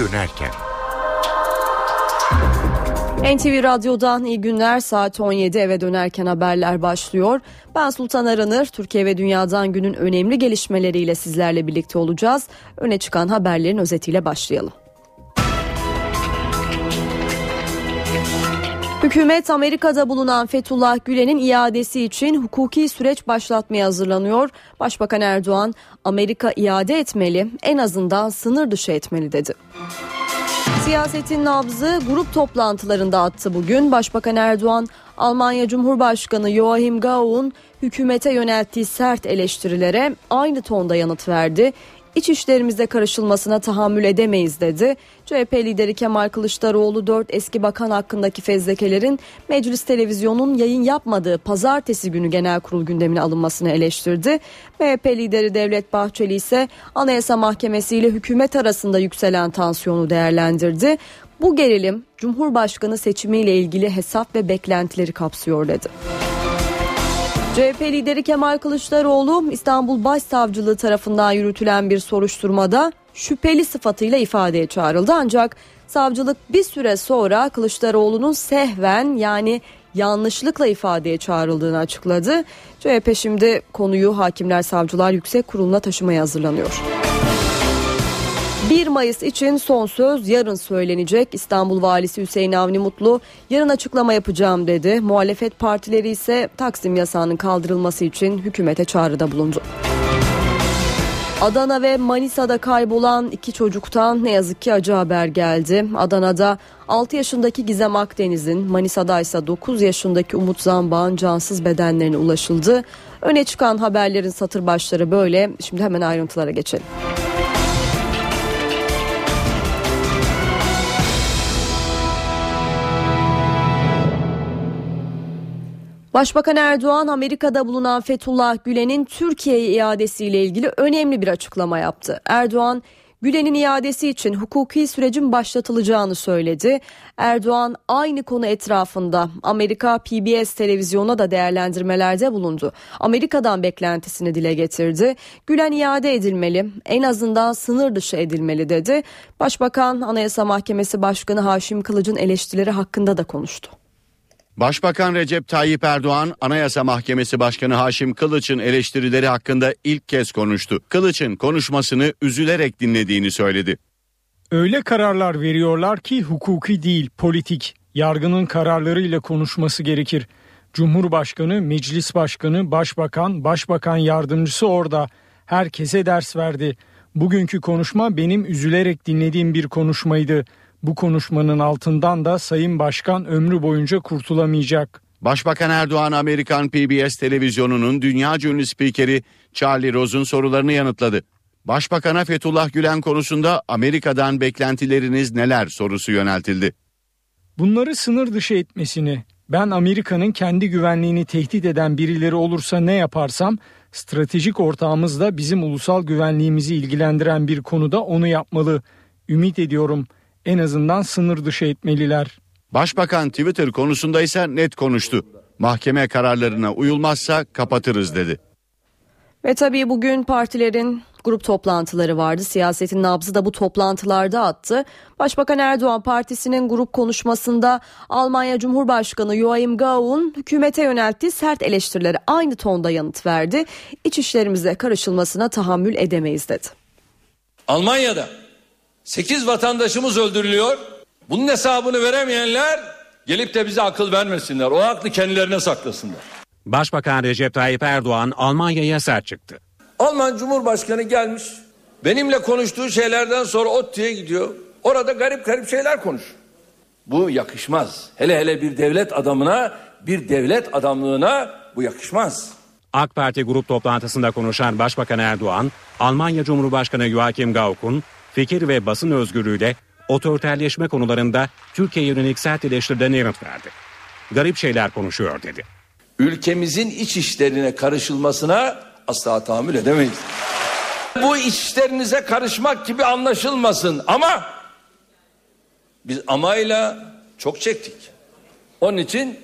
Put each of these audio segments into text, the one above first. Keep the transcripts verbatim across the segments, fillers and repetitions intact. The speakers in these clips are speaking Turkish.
Eve Dönerken. N T V Radyo'dan iyi günler. Saat on yedi Eve Dönerken haberler başlıyor. Ben Sultan Aranır. Türkiye ve dünyadan günün önemli gelişmeleriyle sizlerle birlikte olacağız. Öne çıkan haberlerin özetiyle başlayalım. Hükümet Amerika'da bulunan Fethullah Gülen'in iadesi için hukuki süreç başlatmaya hazırlanıyor. Başbakan Erdoğan, "Amerika iade etmeli, en azından sınır dışı etmeli" dedi. Siyasetin nabzı grup toplantılarında attı bugün. Başbakan Erdoğan, Almanya Cumhurbaşkanı Joachim Gauck'un hükümete yönelttiği sert eleştirilere aynı tonda yanıt verdi. "İç işlerimize karışılmasına tahammül edemeyiz" dedi. C H P lideri Kemal Kılıçdaroğlu, dört eski bakan hakkındaki fezlekelerin Meclis Televizyonu'nun yayın yapmadığı pazartesi günü genel kurul gündemine alınmasını eleştirdi. M H P lideri Devlet Bahçeli ise Anayasa Mahkemesi ile hükümet arasında yükselen tansiyonu değerlendirdi. "Bu gerilim Cumhurbaşkanı seçimiyle ilgili hesap ve beklentileri kapsıyor" dedi. C H P lideri Kemal Kılıçdaroğlu, İstanbul Başsavcılığı tarafından yürütülen bir soruşturmada şüpheli sıfatıyla ifadeye çağrıldı. Ancak savcılık bir süre sonra Kılıçdaroğlu'nun sehven, yani yanlışlıkla ifadeye çağrıldığını açıkladı. C H P şimdi konuyu Hakimler Savcılar Yüksek Kurulu'na taşımaya hazırlanıyor. bir Mayıs için son söz yarın söylenecek. İstanbul Valisi Hüseyin Avni Mutlu, "Yarın açıklama yapacağım" dedi. Muhalefet partileri ise Taksim yasağının kaldırılması için hükümete çağrıda bulundu. Adana ve Manisa'da kaybolan iki çocuktan ne yazık ki acı haber geldi. Adana'da altı yaşındaki Gizem Akdeniz'in, Manisa'da ise dokuz yaşındaki Umut Zambağ'ın cansız bedenlerine ulaşıldı. Öne çıkan haberlerin satır başları böyle. Şimdi hemen ayrıntılara geçelim. Başbakan Erdoğan, Amerika'da bulunan Fethullah Gülen'in Türkiye'ye iadesiyle ilgili önemli bir açıklama yaptı. Erdoğan, Gülen'in iadesi için hukuki sürecin başlatılacağını söyledi. Erdoğan, aynı konu etrafında Amerika P B S televizyonuna da değerlendirmelerde bulundu. Amerika'dan beklentisini dile getirdi. "Gülen iade edilmeli, en azından sınır dışı edilmeli" dedi. Başbakan, Anayasa Mahkemesi Başkanı Haşim Kılıç'ın eleştirileri hakkında da konuştu. Başbakan Recep Tayyip Erdoğan, Anayasa Mahkemesi Başkanı Haşim Kılıç'ın eleştirileri hakkında ilk kez konuştu. Kılıç'ın konuşmasını üzülerek dinlediğini söyledi. "Öyle kararlar veriyorlar ki hukuki değil, politik. Yargının kararlarıyla konuşması gerekir. Cumhurbaşkanı, meclis başkanı, başbakan, başbakan yardımcısı orada. Herkese ders verdi. Bugünkü konuşma benim üzülerek dinlediğim bir konuşmaydı. Bu konuşmanın altından da Sayın Başkan ömrü boyunca kurtulamayacak." Başbakan Erdoğan, Amerikan P B S televizyonunun dünya ünlü spikeri Charlie Rose'un sorularını yanıtladı. Başbakan'a Fethullah Gülen konusunda "Amerika'dan beklentileriniz neler?" sorusu yöneltildi. "Bunları sınır dışı etmesini, ben Amerika'nın kendi güvenliğini tehdit eden birileri olursa ne yaparsam, stratejik ortağımız da bizim ulusal güvenliğimizi ilgilendiren bir konuda onu yapmalı. Ümit ediyorum, en azından sınır dışı etmeliler." Başbakan Twitter konusunda ise net konuştu. "Mahkeme kararlarına uyulmazsa kapatırız" dedi. Ve tabii bugün partilerin grup toplantıları vardı. Siyasetin nabzı da bu toplantılarda attı. Başbakan Erdoğan, partisinin grup konuşmasında Almanya Cumhurbaşkanı Joachim Gauck'un hükümete yönelttiği sert eleştirilere aynı tonda yanıt verdi. "İç işlerimize karışılmasına tahammül edemeyiz" dedi. Almanya'da sekiz vatandaşımız öldürülüyor. Bunun hesabını veremeyenler gelip de bize akıl vermesinler. O aklı kendilerine saklasınlar. Başbakan Recep Tayyip Erdoğan Almanya'ya sert çıktı. Alman Cumhurbaşkanı gelmiş. Benimle konuştuğu şeylerden sonra ODTÜ'ye gidiyor. Orada garip garip şeyler konuşuyor. Bu yakışmaz. Hele hele bir devlet adamına, bir devlet adamlığına bu yakışmaz. AK Parti grup toplantısında konuşan Başbakan Erdoğan, Almanya Cumhurbaşkanı Joachim Gauck'un fikir ve basın özgürlüğüyle otoriterleşme konularında Türkiye'ye yönelik sert eleştirilerine yanıt verdi. "Garip şeyler konuşuyor" dedi. "Ülkemizin iç işlerine karışılmasına asla tahammül edemeyiz. Bu iç işlerinize karışmak gibi anlaşılmasın ama biz amayla çok çektik. Onun için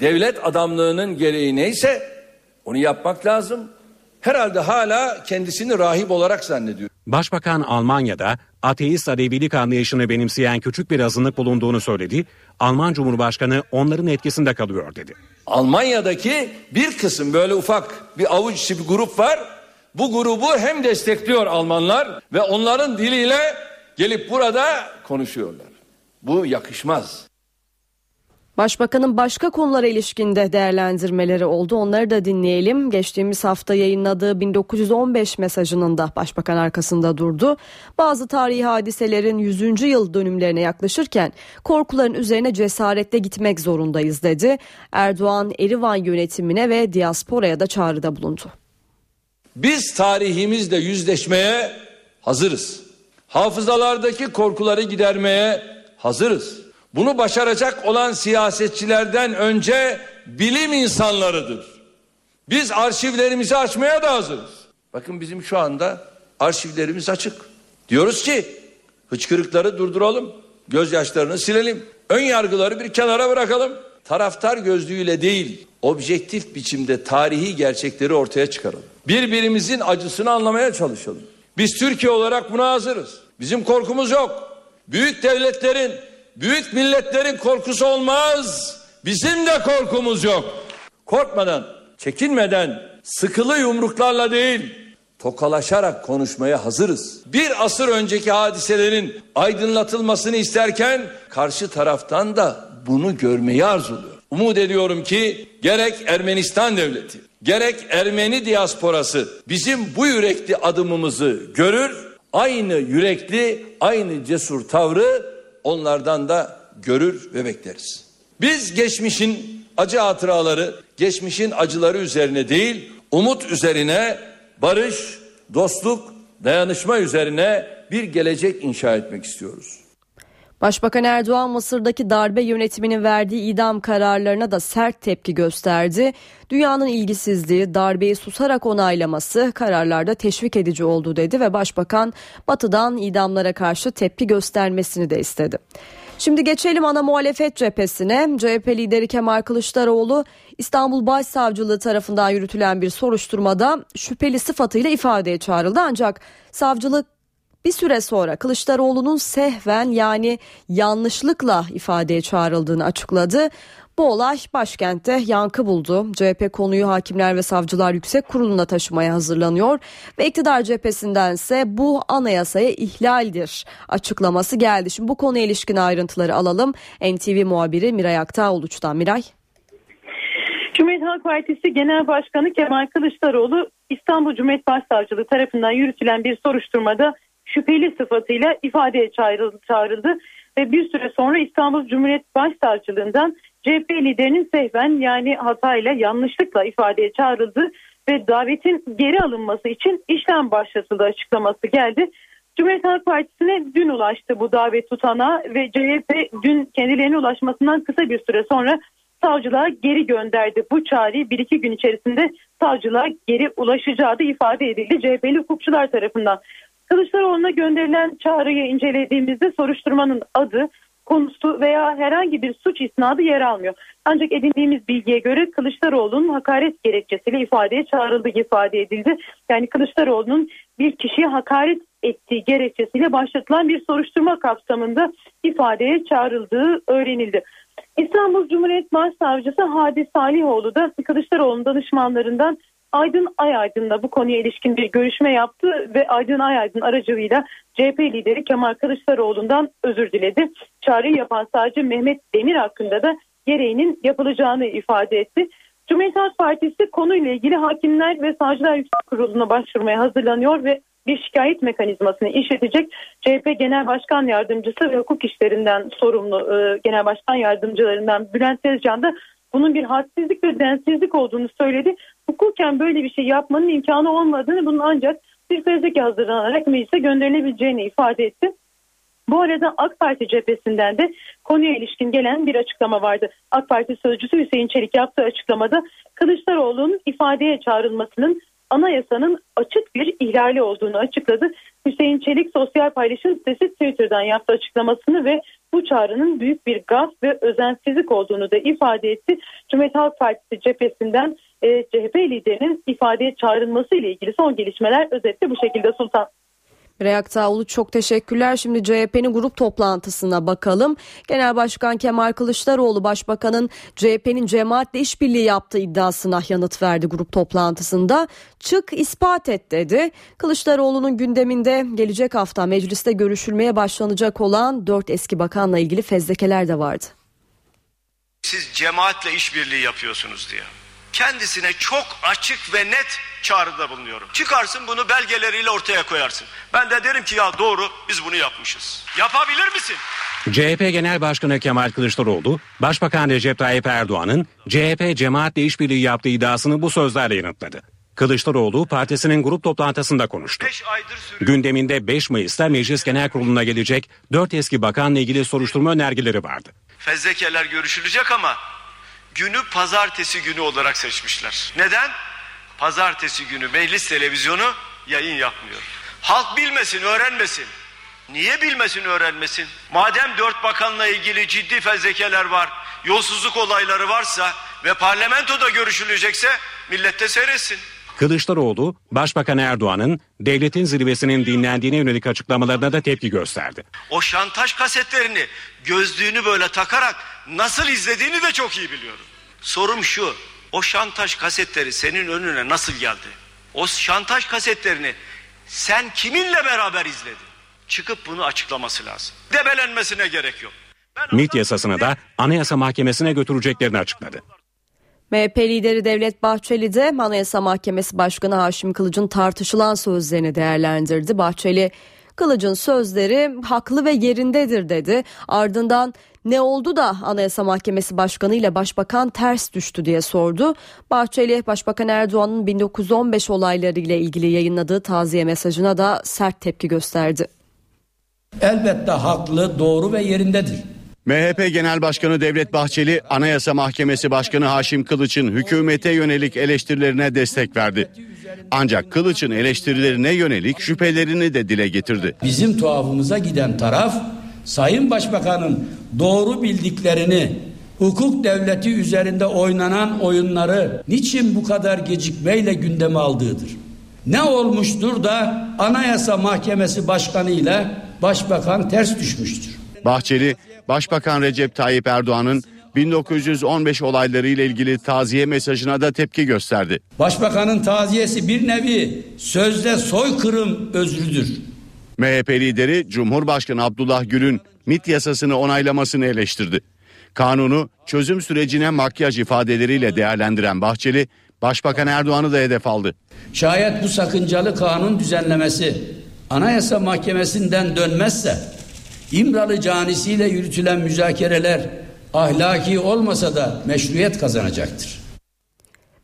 devlet adamlığının gereği neyse onu yapmak lazım. Herhalde hala kendisini rahip olarak zannediyor." Başbakan Almanya'da ateist Alevilik anlayışını benimseyen küçük bir azınlık bulunduğunu söyledi. Alman Cumhurbaşkanı onların etkisinde kalıyor dedi. Almanya'daki bir kısım böyle ufak bir avuç içi bir grup var. Bu grubu hem destekliyor Almanlar ve onların diliyle gelip burada konuşuyorlar. Bu yakışmaz. Başbakanın başka konulara ilişkinde değerlendirmeleri oldu. Onları da dinleyelim. Geçtiğimiz hafta yayınladığı bin dokuz yüz on beş mesajının da başbakan arkasında durdu. Bazı tarihi hadiselerin yüzüncü yıl dönümlerine yaklaşırken korkuların üzerine cesaretle gitmek zorundayız dedi. Erdoğan, Erivan yönetimine ve diasporaya da çağrıda bulundu. Biz tarihimizle yüzleşmeye hazırız. Hafızalardaki korkuları gidermeye hazırız. Bunu başaracak olan siyasetçilerden önce bilim insanlarıdır. Biz arşivlerimizi açmaya da hazırız. Bakın bizim şu anda arşivlerimiz açık. Diyoruz ki hıçkırıkları durduralım, gözyaşlarını silelim, ön yargıları bir kenara bırakalım. Taraftar gözlüğüyle değil, objektif biçimde tarihi gerçekleri ortaya çıkaralım. Birbirimizin acısını anlamaya çalışalım. Biz Türkiye olarak buna hazırız. Bizim korkumuz yok. Büyük devletlerin, büyük milletlerin korkusu olmaz. Bizim de korkumuz yok. Korkmadan, çekinmeden, sıkılı yumruklarla değil, tokalaşarak konuşmaya hazırız. Bir asır önceki hadiselerin aydınlatılmasını isterken karşı taraftan da bunu görmeyi arzuluyor. Umut ediyorum ki gerek Ermenistan devleti, gerek Ermeni diasporası bizim bu yürekli adımımızı görür, aynı yürekli, aynı cesur tavrı onlardan da görür ve bekleriz. Biz geçmişin acı hatıraları, geçmişin acıları üzerine değil, umut üzerine, barış, dostluk, dayanışma üzerine bir gelecek inşa etmek istiyoruz. Başbakan Erdoğan Mısır'daki darbe yönetiminin verdiği idam kararlarına da sert tepki gösterdi. Dünyanın ilgisizliği, darbeyi susarak onaylaması kararlarda teşvik edici oldu dedi ve başbakan Batı'dan idamlara karşı tepki göstermesini de istedi. Şimdi geçelim ana muhalefet cephesine. C H P lideri Kemal Kılıçdaroğlu İstanbul Başsavcılığı tarafından yürütülen bir soruşturmada şüpheli sıfatıyla ifadeye çağrıldı ancak savcılık bir süre sonra Kılıçdaroğlu'nun sehven yani yanlışlıkla ifadeye çağrıldığını açıkladı. Bu olay başkentte yankı buldu. C H P konuyu Hakimler ve Savcılar Yüksek Kurulu'na taşımaya hazırlanıyor ve iktidar cephesindense bu anayasaya ihlaldir açıklaması geldi. Şimdi bu konuya ilişkin ayrıntıları alalım. N T V muhabiri Miray Aktağoluç'tan. Miray. Cumhuriyet Halk Partisi Genel Başkanı Kemal Kılıçdaroğlu İstanbul Cumhuriyet Başsavcılığı tarafından yürütülen bir soruşturmada şüpheli sıfatıyla ifadeye çağrıldı, çağrıldı ve bir süre sonra İstanbul Cumhuriyet Başsavcılığından C H P liderinin sehven yani hatayla yanlışlıkla ifadeye çağrıldı ve davetin geri alınması için işlem başlatıldı açıklaması geldi. Cumhuriyet Halk Partisi'ne dün ulaştı bu davet tutanağı ve C H P dün kendilerine ulaşmasından kısa bir süre sonra savcılığa geri gönderdi. Bu çağrıyı bir iki gün içerisinde savcılığa geri ulaşacağı da ifade edildi C H P'li hukukçular tarafından. Kılıçdaroğlu'na gönderilen çağrıyı incelediğimizde soruşturmanın adı, konusu veya herhangi bir suç isnadı yer almıyor. Ancak edindiğimiz bilgiye göre Kılıçdaroğlu'nun hakaret gerekçesiyle ifadeye çağrıldığı ifade edildi. Yani Kılıçdaroğlu'nun bir kişiye hakaret ettiği gerekçesiyle başlatılan bir soruşturma kapsamında ifadeye çağrıldığı öğrenildi. İstanbul Cumhuriyet Başsavcısı Hadi Salihoğlu da Kılıçdaroğlu'nun danışmanlarından Aydın Ayaydın'la bu konuya ilişkin bir görüşme yaptı ve Aydın Ayaydın aracılığıyla C H P lideri Kemal Kılıçdaroğlu'ndan özür diledi. Çağrıyı yapan sadece Mehmet Demir hakkında da gereğinin yapılacağını ifade etti. Cumhuriyet Halk Partisi konuyla ilgili Hakimler ve Savcılar Yüksek Kurulu'na başvurmaya hazırlanıyor ve bir şikayet mekanizmasını işletecek. C H P Genel Başkan Yardımcısı ve hukuk işlerinden sorumlu e, Genel Başkan Yardımcılarından Bülent Tezcan da bunun bir hadsizlik ve densizlik olduğunu söyledi. Hukuken böyle bir şey yapmanın imkanı olmadığını, bunun ancak bir fezleke hazırlanarak meclise gönderilebileceğini ifade etti. Bu arada AK Parti cephesinden de konuya ilişkin gelen bir açıklama vardı. AK Parti sözcüsü Hüseyin Çelik yaptığı açıklamada Kılıçdaroğlu'nun ifadeye çağrılmasının anayasanın açık bir ihlali olduğunu açıkladı. Hüseyin Çelik sosyal paylaşım sitesi Twitter'dan yaptığı açıklamasını ve bu çağrının büyük bir gaf ve özensizlik olduğunu da ifade etti. Cumhuriyet Halk Partisi cephesinden e, C H P liderinin ifadeye çağrılması ile ilgili son gelişmeler özetle bu şekilde Sultan. React Ağulu çok teşekkürler. Şimdi C H P'nin grup toplantısına bakalım. Genel Başkan Kemal Kılıçdaroğlu Başbakan'ın C H P'nin cemaatle işbirliği yaptığı iddiasına yanıt verdi grup toplantısında. Çık ispat et dedi. Kılıçdaroğlu'nun gündeminde gelecek hafta mecliste görüşülmeye başlanacak olan dört eski bakanla ilgili fezlekeler de vardı. Siz cemaatle işbirliği yapıyorsunuz diye. Kendisine çok açık ve net çağrıda bulunuyorum. Çıkarsın bunu belgeleriyle ortaya koyarsın. Ben de derim ki ya doğru biz bunu yapmışız. Yapabilir misin? C H P Genel Başkanı Kemal Kılıçdaroğlu, Başbakan Recep Tayyip Erdoğan'ın C H P cemaatle işbirliği yaptığı iddiasını bu sözlerle yanıtladı. Kılıçdaroğlu partisinin grup toplantısında konuştu. Gündeminde beş Mayıs'ta Meclis Genel Kurulu'na gelecek dört eski bakanla ilgili soruşturma önergeleri vardı. Fezlekeler görüşülecek ama günü pazartesi günü olarak seçmişler. Neden? Pazartesi günü meclis televizyonu yayın yapmıyor. Halk bilmesin, öğrenmesin. Niye bilmesin, öğrenmesin? Madem dört bakanla ilgili ciddi fezlekeler var, yolsuzluk olayları varsa ve parlamentoda görüşülecekse millet de seyretsin. Kılıçdaroğlu, Başbakan Erdoğan'ın devletin zirvesinin dinlendiğine yönelik açıklamalarına da tepki gösterdi. O şantaj kasetlerini, gözlüğünü böyle takarak nasıl izlediğini de çok iyi biliyorum. Sorum şu, o şantaj kasetleri senin önüne nasıl geldi? O şantaj kasetlerini sen kiminle beraber izledin? Çıkıp bunu açıklaması lazım. Debelenmesine gerek yok. MİT yasasını da Anayasa Mahkemesi'ne götüreceklerini açıkladı. M H P lideri Devlet Bahçeli de Anayasa Mahkemesi Başkanı Haşim Kılıç'ın tartışılan sözlerini değerlendirdi. Bahçeli, Kılıç'ın sözleri haklı ve yerindedir dedi. Ardından ne oldu da Anayasa Mahkemesi Başkanı ile Başbakan ters düştü diye sordu. Bahçeli, Başbakan Erdoğan'ın bin dokuz yüz on beş olayları ile ilgili yayınladığı taziye mesajına da sert tepki gösterdi. Elbette haklı, doğru ve yerindedir. M H P Genel Başkanı Devlet Bahçeli, Anayasa Mahkemesi Başkanı Haşim Kılıç'ın hükümete yönelik eleştirilerine destek verdi. Ancak Kılıç'ın eleştirilerine yönelik şüphelerini de dile getirdi. Bizim tuhafımıza giden taraf, Sayın Başbakan'ın doğru bildiklerini, hukuk devleti üzerinde oynanan oyunları niçin bu kadar gecikmeyle gündeme aldığıdır. Ne olmuştur da Anayasa Mahkemesi Başkanı ile Başbakan ters düşmüştür. Bahçeli, Başbakan Recep Tayyip Erdoğan'ın bin dokuz yüz on beş olayları ile ilgili taziye mesajına da tepki gösterdi. Başbakanın taziyesi bir nevi sözde soykırım özrüdür. M H P lideri Cumhurbaşkanı Abdullah Gül'ün MİT yasasını onaylamasını eleştirdi. Kanunu çözüm sürecine makyaj ifadeleriyle değerlendiren Bahçeli, Başbakan Erdoğan'ı da hedef aldı. Şayet bu sakıncalı kanun düzenlemesi Anayasa Mahkemesi'nden dönmezse İmralı canisiyle yürütülen müzakereler ahlaki olmasa da meşruiyet kazanacaktır.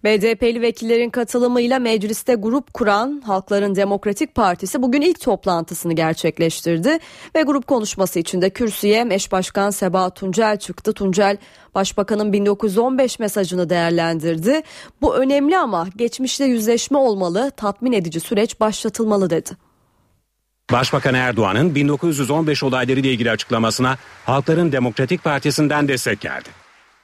B D P'li vekillerin katılımıyla mecliste grup kuran Halkların Demokratik Partisi bugün ilk toplantısını gerçekleştirdi ve grup konuşması içinde kürsüye eş başkan Sebahat Tuncel çıktı. Tuncel, Başbakan'ın bin dokuz yüz on beş mesajını değerlendirdi. Bu önemli ama geçmişle yüzleşme olmalı, tatmin edici süreç başlatılmalı dedi. Başbakan Erdoğan'ın bin dokuz yüz on beş olayları ile ilgili açıklamasına Halkların Demokratik Partisi'nden destek geldi.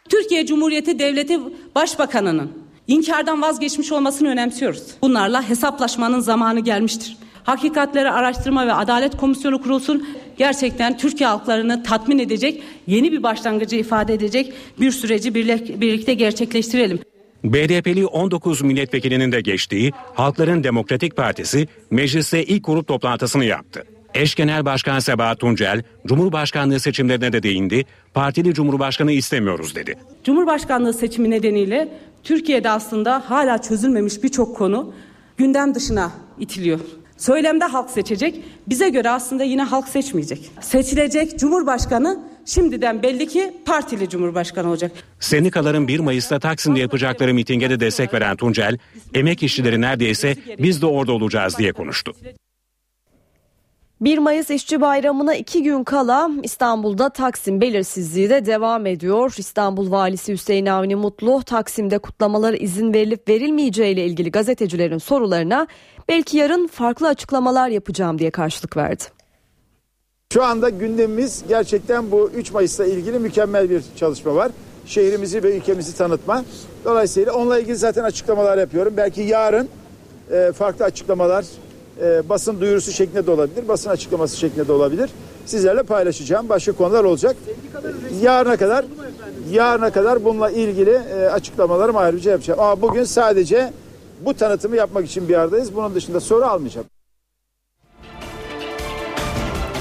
Türkiye Cumhuriyeti Devleti Başbakanı'nın inkardan vazgeçmiş olmasını önemsiyoruz. Bunlarla hesaplaşmanın zamanı gelmiştir. Hakikatleri Araştırma ve Adalet Komisyonu kurulsun. Gerçekten Türkiye halklarını tatmin edecek, yeni bir başlangıcı ifade edecek bir süreci birlikte gerçekleştirelim. B D P'li on dokuz milletvekilinin de geçtiği Halkların Demokratik Partisi mecliste ilk grup toplantısını yaptı. Eş Genel Başkan Sebahat Tuncel, Cumhurbaşkanlığı seçimlerine de değindi, partili Cumhurbaşkanı istemiyoruz dedi. Cumhurbaşkanlığı seçimi nedeniyle Türkiye'de aslında hala çözülmemiş birçok konu gündem dışına itiliyor. Söylemde halk seçecek, bize göre aslında yine halk seçmeyecek. Seçilecek Cumhurbaşkanı şimdiden belli ki partili Cumhurbaşkanı olacak. Sendikaların bir Mayıs'ta Taksim'de yapacakları mitinge de destek veren Tuncel, emek işçileri neredeyse biz de orada olacağız diye konuştu. bir Mayıs İşçi Bayramı'na iki gün kala İstanbul'da Taksim belirsizliği de devam ediyor. İstanbul Valisi Hüseyin Avni Mutlu, Taksim'de kutlamalara izin verilip verilmeyeceği ile ilgili gazetecilerin sorularına belki yarın farklı açıklamalar yapacağım diye karşılık verdi. Şu anda gündemimiz gerçekten bu üç Mayıs'la ilgili mükemmel bir çalışma var. Şehrimizi ve ülkemizi tanıtma. Dolayısıyla onunla ilgili zaten açıklamalar yapıyorum. Belki yarın farklı açıklamalar e, basın duyurusu şeklinde de olabilir, basın açıklaması şeklinde de olabilir. Sizlerle paylaşacağım. Başka konular olacak. Yarına kadar yarına kadar bununla ilgili e, açıklamalarımı ayrıca yapacağım. Ama bugün sadece bu tanıtımı yapmak için bir aradayız. Bunun dışında soru almayacağım.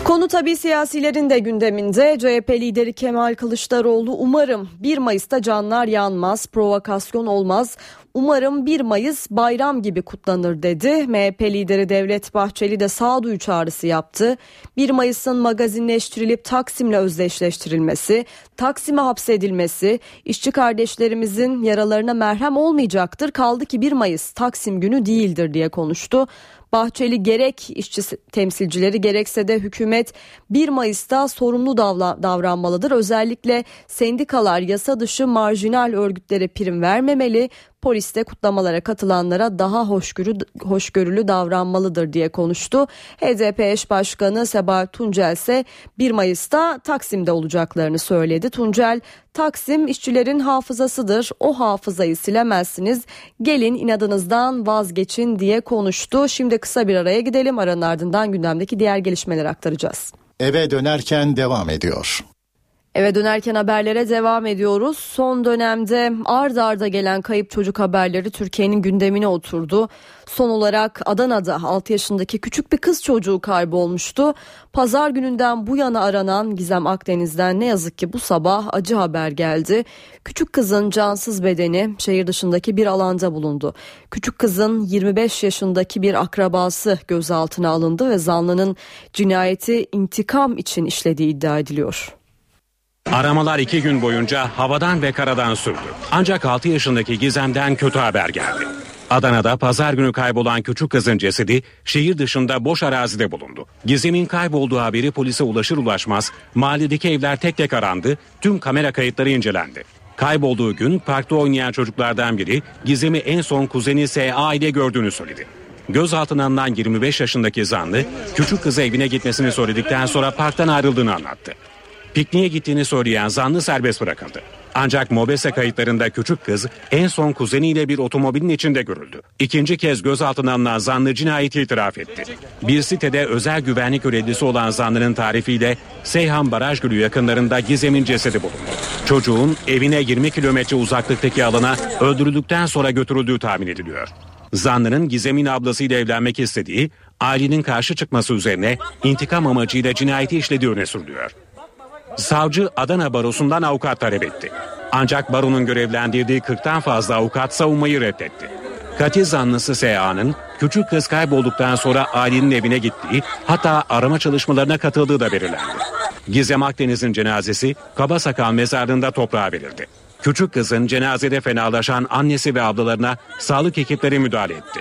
Konu tabii siyasilerin de gündeminde. C H P lideri Kemal Kılıçdaroğlu umarım bir Mayıs'ta canlar yanmaz, provokasyon olmaz, umarım bir Mayıs bayram gibi kutlanır dedi. M H P lideri Devlet Bahçeli de sağduyu çağrısı yaptı. bir Mayıs'ın magazinleştirilip Taksim'le özdeşleştirilmesi, Taksim'e hapsedilmesi işçi kardeşlerimizin yaralarına merhem olmayacaktır. Kaldı ki bir Mayıs Taksim günü değildir diye konuştu. Bahçeli gerek işçi temsilcileri gerekse de hükümet bir Mayıs'ta sorumlu davranmalıdır. Özellikle sendikalar yasa dışı marjinal örgütlere prim vermemeli, polis de kutlamalara katılanlara daha hoşgörü, hoşgörülü davranmalıdır diye konuştu. H D P eş başkanı Sebahat Tuncel ise bir Mayıs'ta Taksim'de olacaklarını söyledi. Tuncel, Taksim işçilerin hafızasıdır. O hafızayı silemezsiniz. Gelin inadınızdan vazgeçin diye konuştu. Şimdi kısa bir araya gidelim. Aranın ardından gündemdeki diğer gelişmeleri aktaracağız. Eve dönerken devam ediyor. Eve dönerken haberlere devam ediyoruz. Son dönemde ard arda gelen kayıp çocuk haberleri Türkiye'nin gündemine oturdu. Son olarak Adana'da altı yaşındaki küçük bir kız çocuğu kaybolmuştu. Pazar gününden bu yana aranan Gizem Akdeniz'den ne yazık ki bu sabah acı haber geldi. Küçük kızın cansız bedeni şehir dışındaki bir alanda bulundu. Küçük kızın yirmi beş yaşındaki bir akrabası gözaltına alındı ve zanlının cinayeti intikam için işlediği iddia ediliyor. Aramalar iki gün boyunca havadan ve karadan sürdü. Ancak altı yaşındaki Gizem'den kötü haber geldi. Adana'da pazar günü kaybolan küçük kızın cesedi şehir dışında boş arazide bulundu. Gizem'in kaybolduğu haberi polise ulaşır ulaşmaz mahalledeki evler tek tek arandı, tüm kamera kayıtları incelendi. Kaybolduğu gün parkta oynayan çocuklardan biri Gizem'i en son kuzeni S A ile gördüğünü söyledi. Gözaltına alınan yirmi beş yaşındaki zanlı küçük kızı evine gitmesini söyledikten sonra parktan ayrıldığını anlattı. Pikniğe gittiğini söyleyen zanlı serbest bırakıldı. Ancak MOBESE kayıtlarında küçük kız en son kuzeniyle bir otomobilin içinde görüldü. İkinci kez gözaltına alınan zanlı cinayeti itiraf etti. Bir sitede özel güvenlik görevlisi olan zanlının tarifiyle Seyhan Baraj Gölü yakınlarında Gizem'in cesedi bulundu. Çocuğun evine yirmi kilometre uzaklıktaki alana öldürüldükten sonra götürüldüğü tahmin ediliyor. Zanlının Gizem'in ablasıyla evlenmek istediği, ailenin karşı çıkması üzerine intikam amacıyla cinayeti işlediği öne sürülüyor. Savcı Adana Barosu'ndan avukat talep etti. Ancak baronun görevlendirdiği kırktan fazla avukat savunmayı reddetti. Katil zanlısı S A'nın küçük kız kaybolduktan sonra ailenin evine gittiği, hatta arama çalışmalarına katıldığı da belirlendi. Gizem Akdeniz'in cenazesi Kabasakal mezarlığında toprağa verildi. Küçük kızın cenazede fenalaşan annesi ve ablalarına sağlık ekipleri müdahale etti.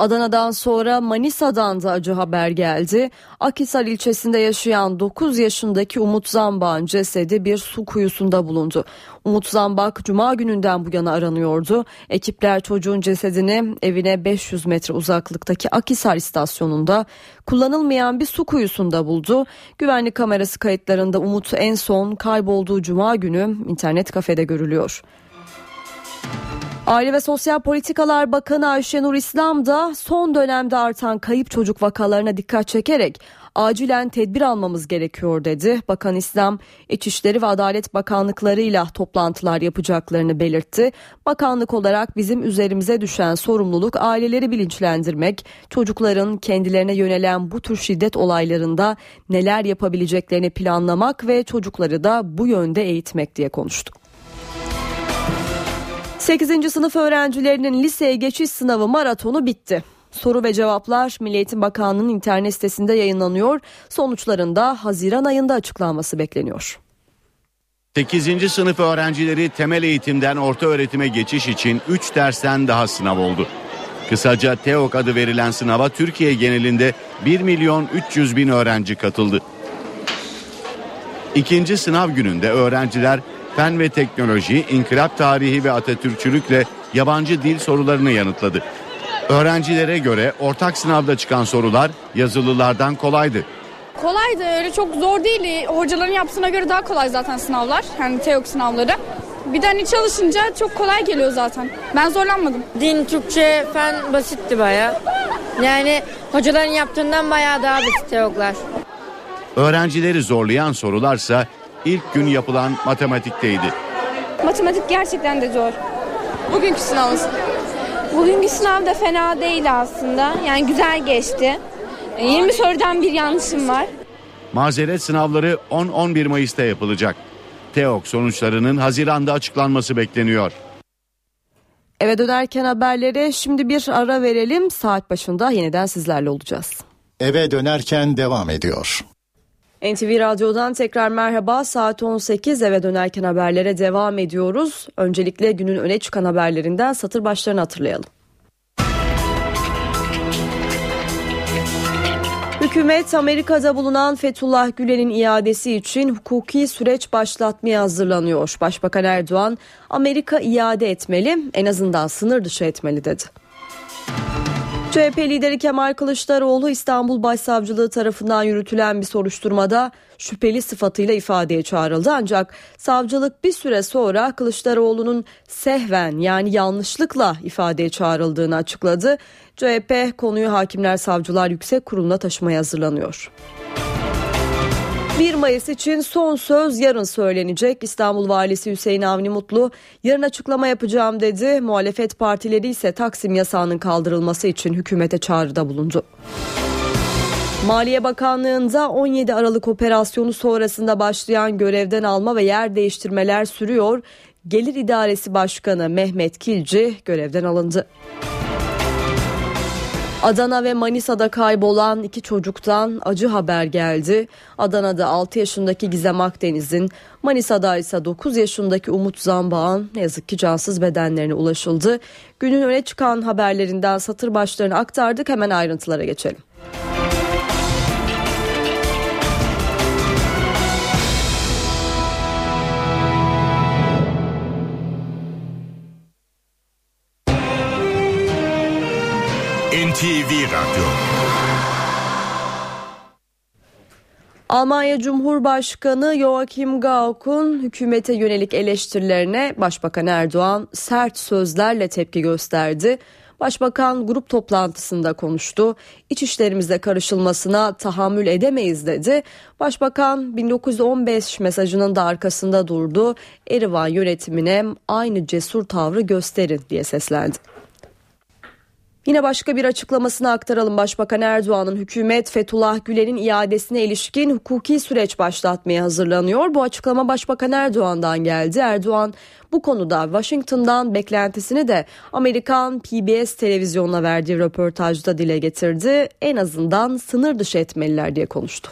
Adana'dan sonra Manisa'dan da acı haber geldi. Akhisar ilçesinde yaşayan dokuz yaşındaki Umut Zambağ'ın cesedi bir su kuyusunda bulundu. Umut Zambağ cuma gününden bu yana aranıyordu. Ekipler çocuğun cesedini evine beş yüz metre uzaklıktaki Akhisar istasyonunda kullanılmayan bir su kuyusunda buldu. Güvenlik kamerası kayıtlarında Umut en son kaybolduğu cuma günü internet kafede görülüyor. Aile ve Sosyal Politikalar Bakanı Ayşenur İslam da son dönemde artan kayıp çocuk vakalarına dikkat çekerek acilen tedbir almamız gerekiyor dedi. Bakan İslam, İçişleri ve Adalet Bakanlıklarıyla toplantılar yapacaklarını belirtti. Bakanlık olarak bizim üzerimize düşen sorumluluk aileleri bilinçlendirmek, çocukların kendilerine yönelen bu tür şiddet olaylarında neler yapabileceklerini planlamak ve çocukları da bu yönde eğitmek diye konuştu. sekizinci sınıf öğrencilerinin liseye geçiş sınavı maratonu bitti. Soru ve cevaplar Milli Eğitim Bakanlığı'nın internet sitesinde yayınlanıyor. Sonuçların da Haziran ayında açıklanması bekleniyor. sekizinci sınıf öğrencileri temel eğitimden orta öğretime geçiş için üç dersten daha sınav oldu. Kısaca TEOK adı verilen sınava Türkiye genelinde bir milyon üç yüz bin öğrenci katıldı. İkinci sınav gününde öğrenciler Fen ve teknoloji, inkılap tarihi ve Atatürkçülükle yabancı dil sorularını yanıtladı. Öğrencilere göre ortak sınavda çıkan sorular yazılılardan kolaydı. Kolaydı, öyle çok zor değildi. Hocaların yapısına göre daha kolay zaten sınavlar, yani TEOK sınavları. Bir de hani çalışınca çok kolay geliyor zaten. Ben zorlanmadım. Din, Türkçe, fen basitti bayağı. Yani hocaların yaptığından bayağı daha basit teorikler. Öğrencileri zorlayan sorularsa ilk gün yapılan matematikteydi. Matematik gerçekten de zor. Bugünkü sınavımız. Bugünkü sınav da fena değil aslında. Yani güzel geçti. yirmi sorudan bir yanlışım var. Mazeret sınavları on on bir Mayıs'ta yapılacak. TEOK sonuçlarının Haziran'da açıklanması bekleniyor. Eve dönerken haberlere şimdi bir ara verelim. Saat başında yeniden sizlerle olacağız. Eve dönerken devam ediyor. N T V Radyo'dan tekrar merhaba. Saat on sekiz, eve dönerken haberlere devam ediyoruz. Öncelikle günün öne çıkan haberlerinden satır başlarını hatırlayalım. Hükümet Amerika'da bulunan Fethullah Gülen'in iadesi için hukuki süreç başlatmaya hazırlanıyor. Başbakan Erdoğan, Amerika iade etmeli, en azından sınır dışı etmeli dedi. C H P lideri Kemal Kılıçdaroğlu İstanbul Başsavcılığı tarafından yürütülen bir soruşturmada şüpheli sıfatıyla ifadeye çağrıldı. Ancak savcılık bir süre sonra Kılıçdaroğlu'nun sehven, yani yanlışlıkla ifadeye çağrıldığını açıkladı. C H P konuyu Hakimler Savcılar Yüksek Kurulu'na taşımaya hazırlanıyor. bir Mayıs için son söz yarın söylenecek. İstanbul Valisi Hüseyin Avni Mutlu yarın açıklama yapacağım dedi. Muhalefet partileri ise Taksim yasağının kaldırılması için hükümete çağrıda bulundu. Maliye Bakanlığı'nda on yedi Aralık operasyonu sonrasında başlayan görevden alma ve yer değiştirmeler sürüyor. Gelir İdaresi Başkanı Mehmet Kilci görevden alındı. Adana ve Manisa'da kaybolan iki çocuktan acı haber geldi. Adana'da altı yaşındaki Gizem Akdeniz'in, Manisa'da ise dokuz yaşındaki Umut Zambağ'ın ne yazık ki cansız bedenlerine ulaşıldı. Günün öne çıkan haberlerinden satır başlarını aktardık. Hemen ayrıntılara geçelim. T V Radyo. Almanya Cumhurbaşkanı Joachim Gauck'un hükümete yönelik eleştirilerine Başbakan Erdoğan sert sözlerle tepki gösterdi. Başbakan grup toplantısında konuştu. İç işlerimize karışılmasına tahammül edemeyiz dedi. Başbakan bin dokuz yüz on beş mesajının da arkasında durdu. Erivan yönetimine aynı cesur tavrı gösterin diye seslendi. Yine başka bir açıklamasını aktaralım. Başbakan Erdoğan'ın hükümet Fethullah Gülen'in iadesine ilişkin hukuki süreç başlatmaya hazırlanıyor. Bu açıklama Başbakan Erdoğan'dan geldi. Erdoğan bu konuda Washington'dan beklentisini de Amerikan P B S televizyonuna verdiği röportajda dile getirdi. En azından sınır dışı etmeliler diye konuştu.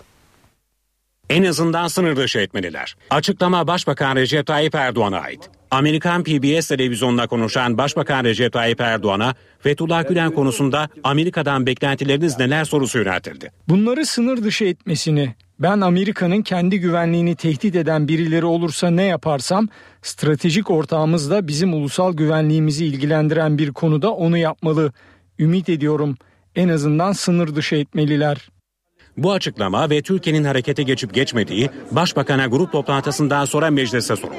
En azından sınır dışı etmeliler. Açıklama Başbakan Recep Tayyip Erdoğan'a ait. Amerikan P B S televizyonuna konuşan Başbakan Recep Tayyip Erdoğan'a Fethullah Gülen konusunda Amerika'dan beklentileriniz neler sorusu yöneltildi. Bunları sınır dışı etmesini, ben Amerika'nın kendi güvenliğini tehdit eden birileri olursa ne yaparsam, stratejik ortağımız da bizim ulusal güvenliğimizi ilgilendiren bir konuda onu yapmalı. Ümit ediyorum, en azından sınır dışı etmeliler. Bu açıklama ve Türkiye'nin harekete geçip geçmediği Başbakan'a grup toplantısından sonra meclise soruldu.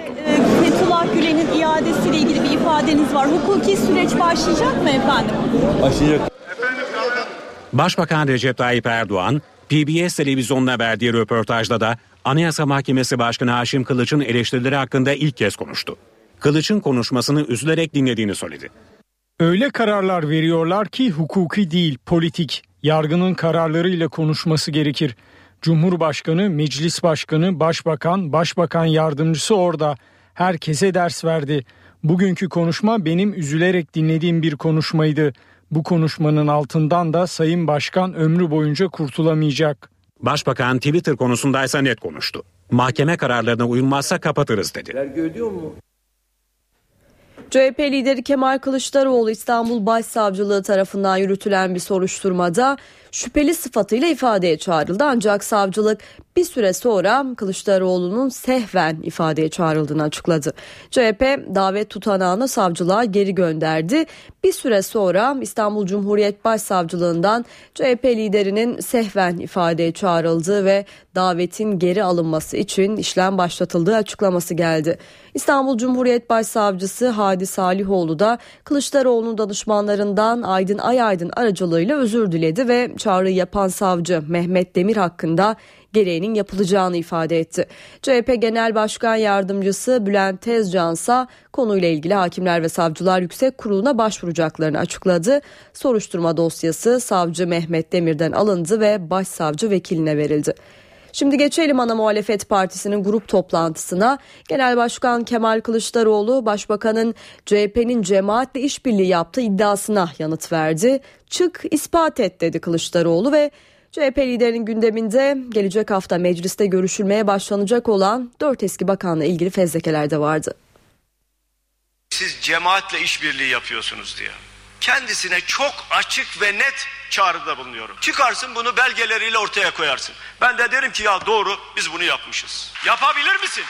Fethullah Gülen'in iadesiyle ilgili bir ifadeniz var. Hukuki süreç başlayacak mı efendim? Başlayacak. Başbakan Recep Tayyip Erdoğan, P B S televizyonuna verdiği röportajda da Anayasa Mahkemesi Başkanı Haşim Kılıç'ın eleştirileri hakkında ilk kez konuştu. Kılıç'ın konuşmasını üzülerek dinlediğini söyledi. Öyle kararlar veriyorlar ki hukuki değil, politik. Yargının kararlarıyla konuşması gerekir. Cumhurbaşkanı, meclis başkanı, başbakan, başbakan yardımcısı orada. Herkese ders verdi. Bugünkü konuşma benim üzülerek dinlediğim bir konuşmaydı. Bu konuşmanın altından da Sayın Başkan ömrü boyunca kurtulamayacak. Başbakan Twitter konusundaysa net konuştu. Mahkeme kararlarına uyulmazsa kapatırız dedi. Vergi ödüyor mu? C H P lideri Kemal Kılıçdaroğlu İstanbul Başsavcılığı tarafından yürütülen bir soruşturmada şüpheli sıfatıyla ifadeye çağrıldı. Ancak savcılık bir süre sonra Kılıçdaroğlu'nun sehven ifadeye çağrıldığını açıkladı. C H P davet tutanağını savcılığa geri gönderdi. Bir süre sonra İstanbul Cumhuriyet Başsavcılığından C H P liderinin sehven ifadeye çağrıldığı ve davetin geri alınması için işlem başlatıldığı açıklaması geldi. İstanbul Cumhuriyet Başsavcısı Hadi Salihoğlu da Kılıçdaroğlu'nun danışmanlarından Aydın Ayaydın aracılığıyla özür diledi ve çağrıyı yapan savcı Mehmet Demir hakkında gereğinin yapılacağını ifade etti. C H P Genel Başkan Yardımcısı Bülent Tezcan ise konuyla ilgili Hakimler ve Savcılar Yüksek Kurulu'na başvuracaklarını açıkladı. Soruşturma dosyası savcı Mehmet Demir'den alındı ve başsavcı vekiline verildi. Şimdi geçelim ana muhalefet partisinin grup toplantısına. Genel Başkan Kemal Kılıçdaroğlu, Başbakan'ın C H P'nin cemaatle işbirliği yaptığı iddiasına yanıt verdi. Çık ispat et dedi Kılıçdaroğlu ve C H P liderinin gündeminde gelecek hafta mecliste görüşülmeye başlanacak olan dört eski bakanla ilgili fezlekeler de vardı. Siz cemaatle işbirliği yapıyorsunuz diye kendisine çok açık ve net çağrıda bulunuyorum. Çıkarsın bunu belgeleriyle ortaya koyarsın. Ben de derim ki ya doğru biz bunu yapmışız. Yapabilir misin?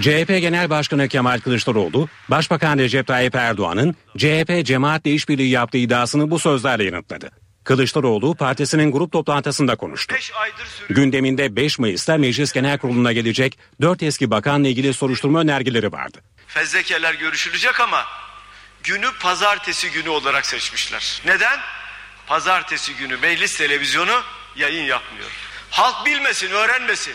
C H P Genel Başkanı Kemal Kılıçdaroğlu, Başbakan Recep Tayyip Erdoğan'ın C H P cemaatle işbirliği yaptığı iddiasını bu sözlerle yanıtladı. Kılıçdaroğlu partisinin grup toplantısında konuştu. Gündeminde beş Mayıs'ta Meclis Genel Kurulu'na gelecek dört eski bakanla ilgili soruşturma önergeleri vardı. Fezlekeler görüşülecek ama günü pazartesi günü olarak seçmişler. Neden? Pazartesi günü meclis televizyonu yayın yapmıyor. Halk bilmesin, öğrenmesin.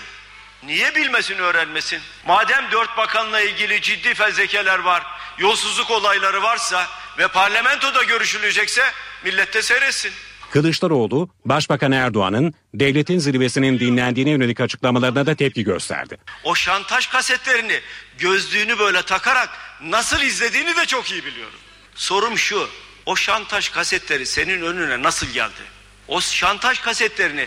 Niye bilmesin, öğrenmesin? Madem dört bakanla ilgili ciddi fezlekeler var, yolsuzluk olayları varsa ve parlamentoda görüşülecekse millet de seyretsin. Kılıçdaroğlu, Başbakan Erdoğan'ın devletin zirvesinin dinlendiğine yönelik açıklamalarına da tepki gösterdi. O şantaj kasetlerini, gözlüğünü böyle takarak nasıl izlediğini de çok iyi biliyorum. Sorum şu, o şantaj kasetleri senin önüne nasıl geldi? O şantaj kasetlerini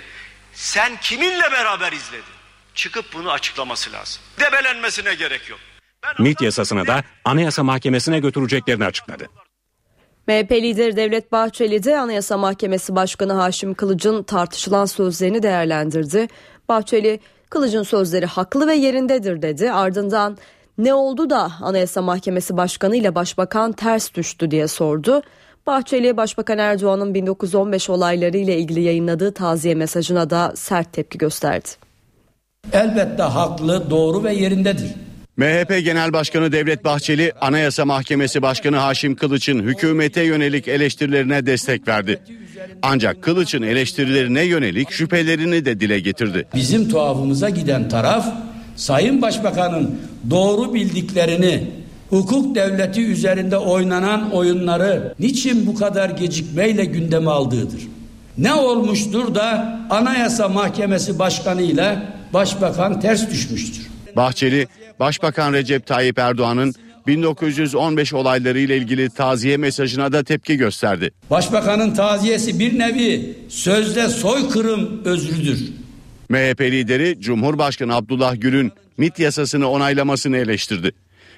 sen kiminle beraber izledin? Çıkıp bunu açıklaması lazım. Debelenmesine gerek yok. Ben MİT yasasını da Anayasa Mahkemesi'ne götüreceklerini açıkladı. M H P lideri Devlet Bahçeli de Anayasa Mahkemesi Başkanı Haşim Kılıç'ın tartışılan sözlerini değerlendirdi. Bahçeli, Kılıç'ın sözleri haklı ve yerindedir dedi. Ardından ne oldu da Anayasa Mahkemesi Başkanı ile Başbakan ters düştü diye sordu. Bahçeli, Başbakan Erdoğan'ın bin dokuz yüz on beş olayları ile ilgili yayınladığı taziye mesajına da sert tepki gösterdi. Elbette haklı, doğru ve yerindedir. M H P Genel Başkanı Devlet Bahçeli, Anayasa Mahkemesi Başkanı Haşim Kılıç'ın hükümete yönelik eleştirilerine destek verdi. Ancak Kılıç'ın eleştirilerine yönelik şüphelerini de dile getirdi. Bizim tuhafımıza giden taraf, Sayın Başbakan'ın doğru bildiklerini, hukuk devleti üzerinde oynanan oyunları niçin bu kadar gecikmeyle gündeme aldığıdır. Ne olmuştur da Anayasa Mahkemesi Başkanı ile Başbakan ters düşmüştür. Bahçeli, Başbakan Recep Tayyip Erdoğan'ın bin dokuz yüz on beş olayları ile ilgili taziye mesajına da tepki gösterdi. Başbakanın taziyesi bir nevi sözde soykırım özrüdür. M H P lideri Cumhurbaşkanı Abdullah Gül'ün MİT yasasını onaylamasını eleştirdi.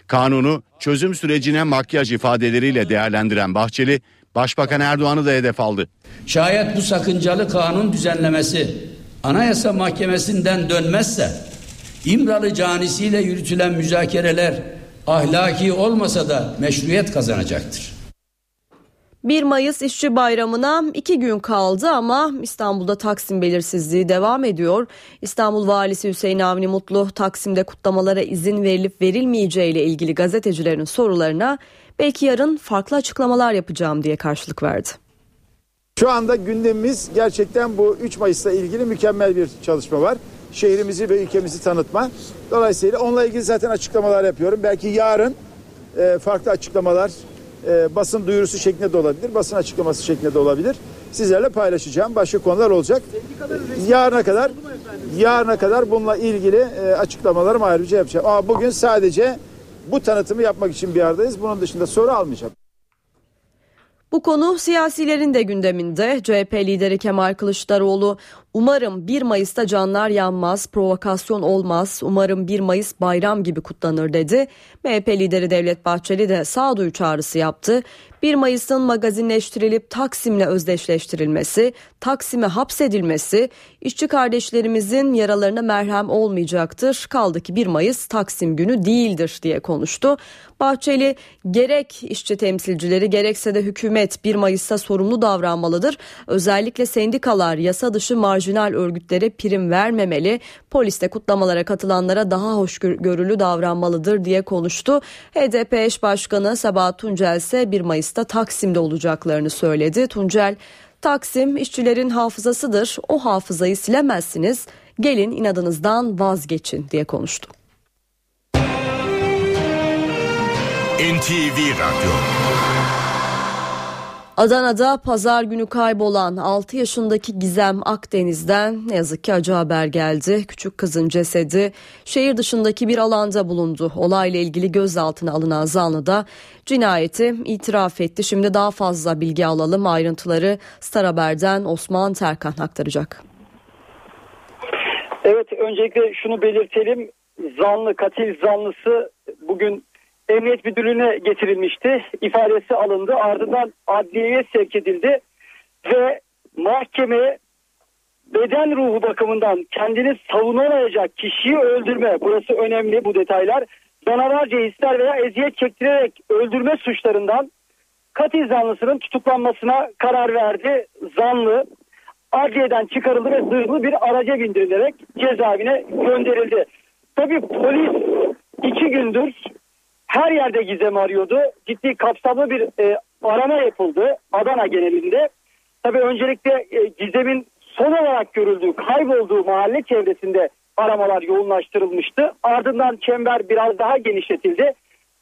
Kanunu çözüm sürecine makyaj ifadeleriyle değerlendiren Bahçeli, Başbakan Erdoğan'ı da hedef aldı. Şayet bu sakıncalı kanun düzenlemesi Anayasa Mahkemesi'nden dönmezse İmralı canisiyle yürütülen müzakereler ahlaki olmasa da meşruiyet kazanacaktır. bir Mayıs İşçi Bayramı'na iki gün kaldı ama İstanbul'da Taksim belirsizliği devam ediyor. İstanbul Valisi Hüseyin Avni Mutlu, Taksim'de kutlamalara izin verilip verilmeyeceği ile ilgili gazetecilerin sorularına belki yarın farklı açıklamalar yapacağım diye karşılık verdi. Şu anda gündemimiz gerçekten bu üç Mayıs'la ilgili mükemmel bir çalışma var. Şehrimizi ve ülkemizi tanıtma. Dolayısıyla onunla ilgili zaten açıklamalar yapıyorum. Belki yarın e, farklı açıklamalar e, basın duyurusu şeklinde de olabilir. Basın açıklaması şeklinde de olabilir. Sizlerle paylaşacağım. Başka konular olacak. Yarına kadar yarına kadar bununla ilgili e, açıklamalarımı ayrıca yapacağım. Ama bugün sadece bu tanıtımı yapmak için bir aradayız. Bunun dışında soru almayacağım. Bu konu siyasilerin de gündeminde. C H P lideri Kemal Kılıçdaroğlu Umarım bir Mayıs'ta canlar yanmaz, provokasyon olmaz, umarım bir Mayıs bayram gibi kutlanır dedi. M H P lideri Devlet Bahçeli de sağduyu çağrısı yaptı. bir Mayıs'ın magazinleştirilip Taksim'le özdeşleştirilmesi, Taksim'e hapsedilmesi, işçi kardeşlerimizin yaralarına merhem olmayacaktır. Kaldı ki bir Mayıs Taksim günü değildir diye konuştu. Bahçeli gerek işçi temsilcileri gerekse de hükümet bir Mayıs'ta sorumlu davranmalıdır. Özellikle sendikalar yasa dışı marjinal örgütlere prim vermemeli, poliste kutlamalara katılanlara daha hoşgörülü davranmalıdır diye konuştu. H D P eş başkanı Sebahat Tuncel ise bir Mayıs Taksim'de olacaklarını söyledi. Tuncel, Taksim işçilerin hafızasıdır. O hafızayı silemezsiniz. Gelin inadınızdan vazgeçin diye konuştu. N T V Radyo. Adana'da pazar günü kaybolan altı yaşındaki Gizem Akdeniz'den ne yazık ki acı haber geldi. Küçük kızın cesedi şehir dışındaki bir alanda bulundu. Olayla ilgili gözaltına alınan zanlı da cinayeti itiraf etti. Şimdi daha fazla bilgi alalım. Ayrıntıları Star Haber'den Osman Terkan aktaracak. Evet, öncelikle şunu belirtelim. Zanlı, katil zanlısı bugün Emniyet Müdürlüğü'ne getirilmişti. İfadesi alındı. Ardından adliyeye sevk edildi. Ve mahkemeye beden ruhu bakımından kendini savunamayacak kişiyi öldürme. Burası önemli, bu detaylar. Zanarca hisler veya eziyet çektirerek öldürme suçlarından katil zanlısının tutuklanmasına karar verdi. Zanlı adliyeden çıkarıldı ve zırhlı bir araca bindirilerek cezaevine gönderildi. Tabii polis iki gündür her yerde Gizem'i arıyordu. Ciddi kapsamlı bir e, arama yapıldı Adana genelinde. Tabii öncelikle e, Gizem'in son olarak görüldüğü, kaybolduğu mahalle çevresinde aramalar yoğunlaştırılmıştı. Ardından çember biraz daha genişletildi.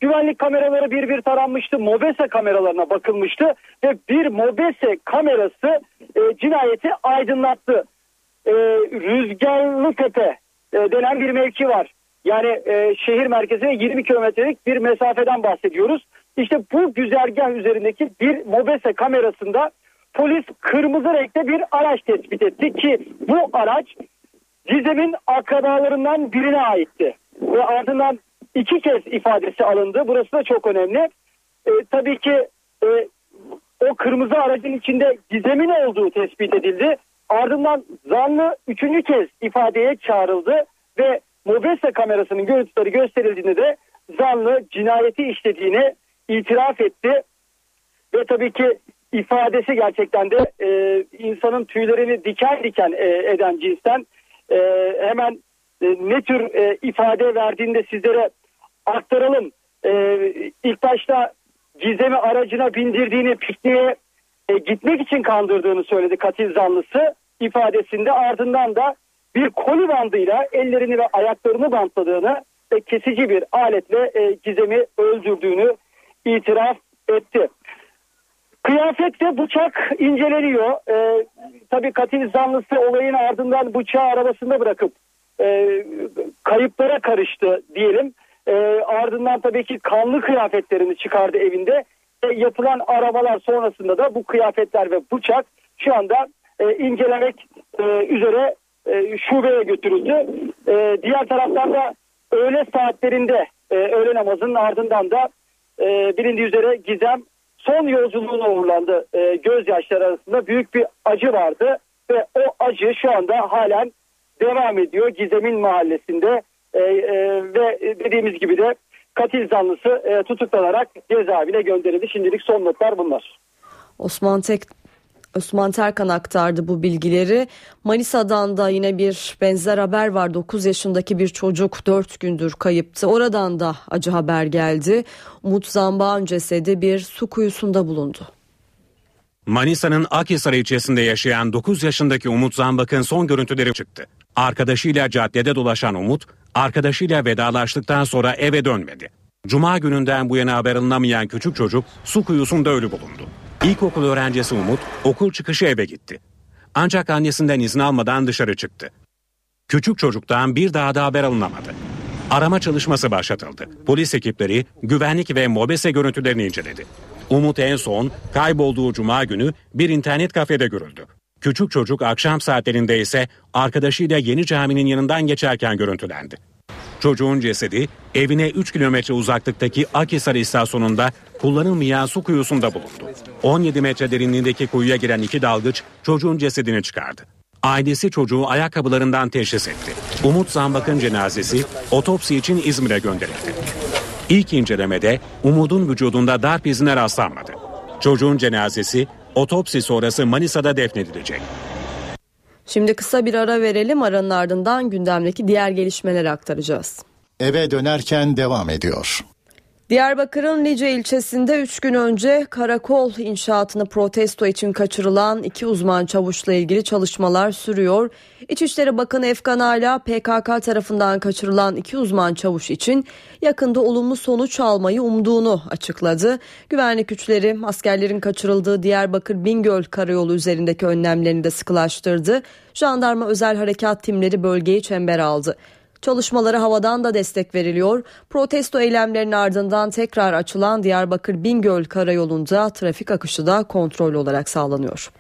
Güvenlik kameraları bir bir taranmıştı. MOBESE kameralarına bakılmıştı. Ve bir MOBESE kamerası e, cinayeti aydınlattı. E, Rüzgarlıtepe e, denen bir mevki var. Yani e, şehir merkezine yirmi kilometrelik bir mesafeden bahsediyoruz. İşte bu güzergah üzerindeki bir MOBESE kamerasında polis kırmızı renkte bir araç tespit etti ki bu araç Gizem'in akrabalarından birine aitti. Ve ardından iki kez ifadesi alındı. Burası da çok önemli. E, tabii ki e, o kırmızı aracın içinde Gizem'in olduğu tespit edildi. Ardından zanlı üçüncü kez ifadeye çağrıldı ve MOBESE kamerasının görüntüleri gösterildiğinde de zanlı cinayeti işlediğini itiraf etti. Ve tabii ki ifadesi gerçekten de e, insanın tüylerini diken diken e, eden cinsten. E, hemen e, ne tür e, ifade verdiğini de sizlere aktaralım. E, ilk başta Gizem'i aracına bindirdiğini, pikniğe e, gitmek için kandırdığını söyledi katil zanlısı ifadesinde. Ardından da bir koli bandıyla ellerini ve ayaklarını bantladığını ve kesici bir aletle Gizem'i öldürdüğünü itiraf etti. Kıyafet ve bıçak inceleniyor. Ee, tabii katil zanlısı olayın ardından bıçağı arabasında bırakıp e, kayıplara karıştı diyelim. E, ardından tabii ki kanlı kıyafetlerini çıkardı evinde. E, yapılan aramalar sonrasında da bu kıyafetler ve bıçak şu anda e, incelemek e, üzere şubeye götürüldü. Ee, diğer taraftan da öğle saatlerinde e, öğle namazının ardından da e, bilindiği üzere Gizem son yolculuğuna uğurlandı. E, gözyaşları arasında büyük bir acı vardı ve o acı şu anda halen devam ediyor Gizem'in mahallesinde e, e, ve dediğimiz gibi de katil zanlısı e, tutuklanarak cezaevine gönderildi. Şimdilik son notlar bunlar. Osman Tek Osman Terkan aktardı bu bilgileri. Manisa'dan da yine bir benzer haber var. dokuz yaşındaki bir çocuk dört gündür kayıptı. Oradan da acı haber geldi. Umut Zambağ'ın cesedi bir su kuyusunda bulundu. Manisa'nın Akhisar ilçesinde yaşayan dokuz yaşındaki Umut Zambağ'ın son görüntüleri çıktı. Arkadaşıyla caddede dolaşan Umut, arkadaşıyla vedalaştıktan sonra eve dönmedi. Cuma gününden bu yana haber alınamayan küçük çocuk su kuyusunda ölü bulundu. İlkokul öğrencisi Umut okul çıkışı eve gitti. Ancak annesinden izin almadan dışarı çıktı. Küçük çocuktan bir daha da haber alınamadı. Arama çalışması başlatıldı. Polis ekipleri güvenlik ve MOBESE görüntülerini inceledi. Umut en son kaybolduğu cuma günü bir internet kafede görüldü. Küçük çocuk akşam saatlerinde ise arkadaşıyla Yeni Cami'nin yanından geçerken görüntülendi. Çocuğun cesedi evine üç kilometre uzaklıktaki Akhisar istasyonunda kullanılmayan su kuyusunda bulundu. on yedi metre derinliğindeki kuyuya giren iki dalgıç çocuğun cesedini çıkardı. Ailesi çocuğu ayakkabılarından teşhis etti. Umut Zambağ'ın cenazesi otopsi için İzmir'e gönderildi. İlk incelemede Umut'un vücudunda darp izine rastlanmadı. Çocuğun cenazesi otopsi sonrası Manisa'da defnedilecek. Şimdi kısa bir ara verelim, aranın ardından gündemdeki diğer gelişmeleri aktaracağız. Eve dönerken devam ediyor. Diyarbakır'ın Lice ilçesinde üç gün önce karakol inşaatını protesto için kaçırılan iki uzman çavuşla ilgili çalışmalar sürüyor. İçişleri Bakanı Efkan Ala, P K K tarafından kaçırılan iki uzman çavuş için yakında olumlu sonuç almayı umduğunu açıkladı. Güvenlik güçleri askerlerin kaçırıldığı Diyarbakır-Bingöl karayolu üzerindeki önlemlerini de sıkılaştırdı. Jandarma özel harekat timleri bölgeyi çember aldı. Çalışmalara havadan da destek veriliyor. Protesto eylemlerinin ardından tekrar açılan Diyarbakır-Bingöl karayolunda trafik akışı da kontrol olarak sağlanıyor.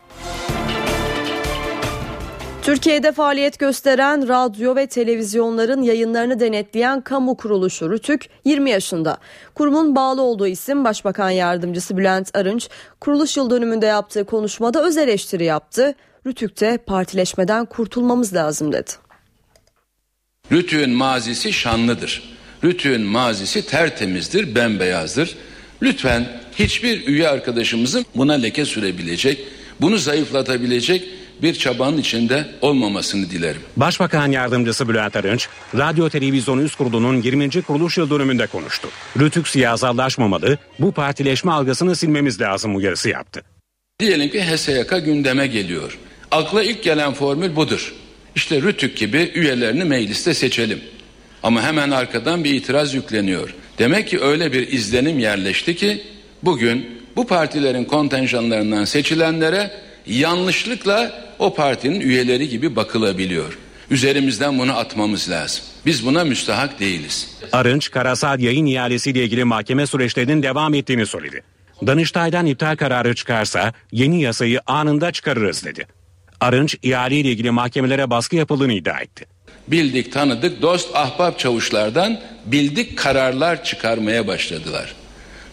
Türkiye'de faaliyet gösteren radyo ve televizyonların yayınlarını denetleyen kamu kuruluşu RTÜK yirmi yaşında. Kurumun bağlı olduğu isim Başbakan Yardımcısı Bülent Arınç kuruluş yıl dönümünde yaptığı konuşmada öz eleştiri yaptı. RTÜK'te partileşmeden kurtulmamız lazım dedi. RTÜK'ün mazisi şanlıdır. RTÜK'ün mazisi tertemizdir, bembeyazdır. Lütfen hiçbir üye arkadaşımızın buna leke sürebilecek, bunu zayıflatabilecek bir çabanın içinde olmamasını dilerim. Başbakan Yardımcısı Bülent Arınç, Radyo Televizyon Üst Kurulu'nun yirminci kuruluş yıl dönümünde konuştu. RTÜK siyasallaşmamalı, bu partileşme algısını silmemiz lazım uyarısı yaptı. Diyelim ki H S Y K gündeme geliyor. Akla ilk gelen formül budur. İşte RTÜK gibi üyelerini mecliste seçelim. Ama hemen arkadan bir itiraz yükleniyor. Demek ki öyle bir izlenim yerleşti ki bugün bu partilerin kontenjanlarından seçilenlere yanlışlıkla o partinin üyeleri gibi bakılabiliyor. Üzerimizden bunu atmamız lazım. Biz buna müstahak değiliz. Arınç, karasal yayın ihalesiyle ilgili mahkeme süreçlerinin devam ettiğini söyledi. Danıştay'dan iptal kararı çıkarsa yeni yasayı anında çıkarırız dedi. Arınç, ihaleyle ilgili mahkemelere baskı yapıldığını iddia etti. Bildik, tanıdık, dost, ahbap çavuşlardan bildik kararlar çıkarmaya başladılar.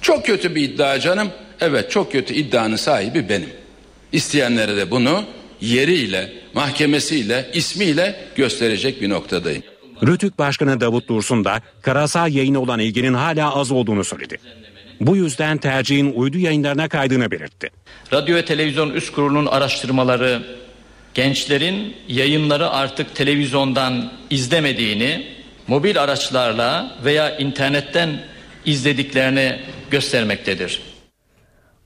Çok kötü bir iddia canım. Evet, çok kötü iddianın sahibi benim. İsteyenlere de bunu yeriyle, mahkemesiyle, ismiyle gösterecek bir noktadayım. RTÜK Başkanı Davut Dursun da karasal yayına olan ilginin hala az olduğunu söyledi. Bu yüzden tercihin uydu yayınlarına kaydığını belirtti. Radyo ve Televizyon Üst Kurulu'nun araştırmaları gençlerin yayınları artık televizyondan izlemediğini, mobil araçlarla veya internetten izlediklerini göstermektedir.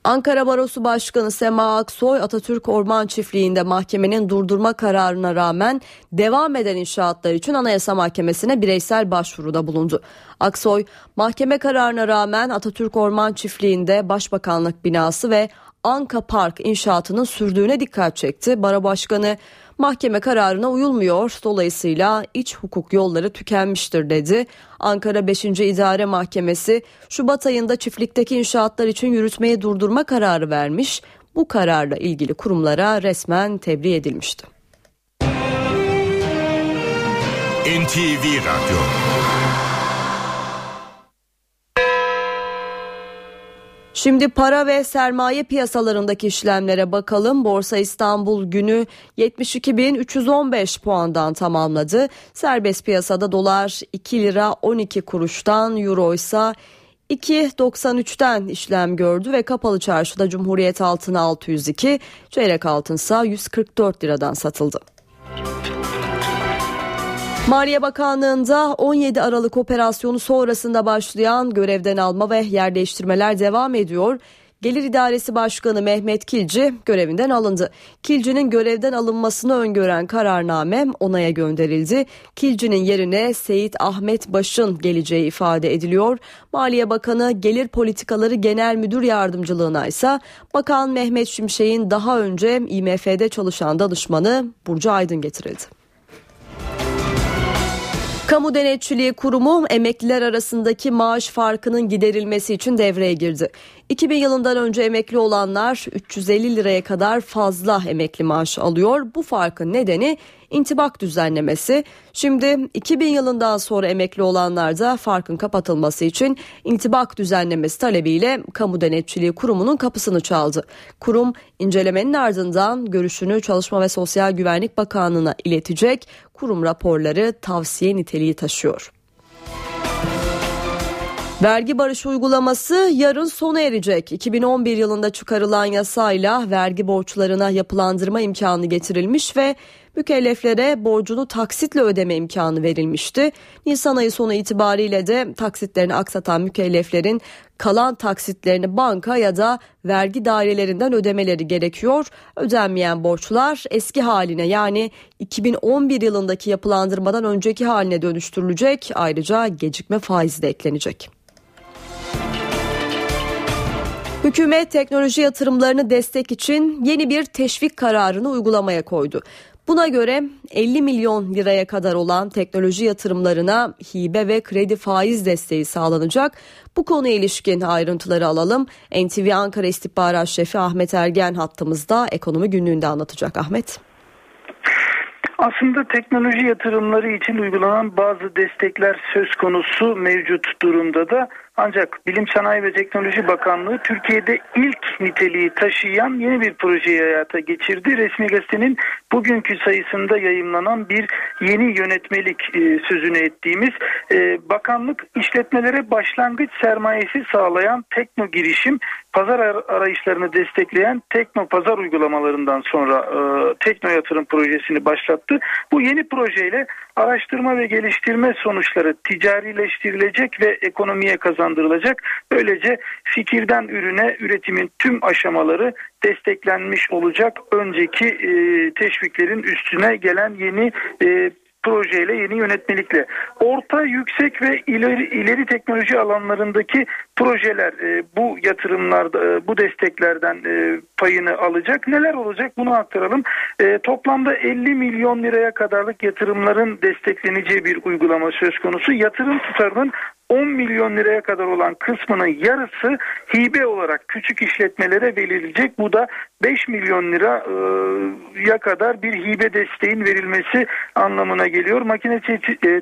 Ankara Barosu Başkanı Sema Aksoy, Atatürk Orman Çiftliği'nde mahkemenin durdurma kararına rağmen devam eden inşaatlar için Anayasa Mahkemesi'ne bireysel başvuruda bulundu. Aksoy, mahkeme kararına rağmen Atatürk Orman Çiftliği'nde Başbakanlık binası ve Anka Park inşaatının sürdüğüne dikkat çekti. Baro Başkanı, mahkeme kararına uyulmuyor, dolayısıyla iç hukuk yolları tükenmiştir dedi. Ankara beşinci İdare Mahkemesi Şubat ayında çiftlikteki inşaatlar için yürütmeyi durdurma kararı vermiş. Bu kararla ilgili kurumlara resmen tebliğ edilmişti. N T V Radyo. Şimdi para ve sermaye piyasalarındaki işlemlere bakalım. Borsa İstanbul günü yetmiş iki bin üç yüz on beş puandan tamamladı. Serbest piyasada dolar iki lira on iki kuruştan, euro ise iki doksan üçten işlem gördü ve kapalı çarşıda Cumhuriyet altını altı yüz iki, çeyrek altınsa yüz kırk dört liradan satıldı. Maliye Bakanlığı'nda on yedi Aralık operasyonu sonrasında başlayan görevden alma ve yer değiştirmeler devam ediyor. Gelir İdaresi Başkanı Mehmet Kilci görevinden alındı. Kilci'nin görevden alınmasını öngören kararname onaya gönderildi. Kilci'nin yerine Seyit Ahmet Baş'ın geleceği ifade ediliyor. Maliye Bakanı Gelir Politikaları Genel Müdür Yardımcılığına ise Bakan Mehmet Şimşek'in daha önce I M F'de çalışan danışmanı Burcu Aydın getirildi. Kamu Denetçiliği Kurumu emekliler arasındaki maaş farkının giderilmesi için devreye girdi. iki bin yılından önce emekli olanlar üç yüz elli liraya kadar fazla emekli maaşı alıyor. Bu farkın nedeni intibak düzenlemesi. Şimdi iki bin yılından sonra emekli olanlar da farkın kapatılması için intibak düzenlemesi talebiyle Kamu Denetçiliği Kurumu'nun kapısını çaldı. Kurum incelemenin ardından görüşünü Çalışma ve Sosyal Güvenlik Bakanlığı'na iletecek. Kurum raporları tavsiye niteliği taşıyor. Vergi barışı uygulaması yarın sona erecek. iki bin on bir yılında çıkarılan yasayla vergi borçlarına yapılandırma imkanı getirilmiş ve mükelleflere borcunu taksitle ödeme imkanı verilmişti. Nisan ayı sonu itibariyle de taksitlerini aksatan mükelleflerin kalan taksitlerini banka ya da vergi dairelerinden ödemeleri gerekiyor. Ödenmeyen borçlar eski haline, yani iki bin on bir yılındaki yapılandırmadan önceki haline dönüştürülecek. Ayrıca gecikme faizi de eklenecek. Hükümet teknoloji yatırımlarını destek için yeni bir teşvik kararını uygulamaya koydu. Buna göre elli milyon liraya kadar olan teknoloji yatırımlarına hibe ve kredi faiz desteği sağlanacak. Bu konuya ilişkin ayrıntıları alalım. N T V Ankara İstihbarat Şefi Ahmet Ergen hattımızda, ekonomi günlüğünde anlatacak. Ahmet. Aslında teknoloji yatırımları için uygulanan bazı destekler söz konusu mevcut durumda da, ancak Bilim, Sanayi ve Teknoloji Bakanlığı Türkiye'de ilk niteliği taşıyan yeni bir projeyi hayata geçirdi. Resmi Gazete'nin bugünkü sayısında yayımlanan bir yeni yönetmelik sözünü ettiğimiz bakanlık, işletmelere başlangıç sermayesi sağlayan Tekno Girişim, pazar arayışlarını destekleyen Tekno Pazar uygulamalarından sonra Tekno Yatırım Projesi'ni başlattı. Bu yeni projeyle araştırma ve geliştirme sonuçları ticarileştirilecek ve ekonomiye kazandırılacak. Böylece fikirden ürüne üretimin tüm aşamaları desteklenmiş olacak. Önceki e, teşviklerin üstüne gelen yeni e, projeyle, yeni yönetmelikle. Orta, yüksek ve ileri, ileri teknoloji alanlarındaki projeler e, bu yatırımlarda, e, bu desteklerden e, payını alacak. Neler olacak, bunu aktaralım. E, toplamda elli milyon liraya kadarlık yatırımların destekleneceği bir uygulama söz konusu. Yatırım tutarının on milyon liraya kadar olan kısmının yarısı hibe olarak küçük işletmelere verilecek. Bu da beş milyon liraya kadar bir hibe desteğin verilmesi anlamına geliyor. Makine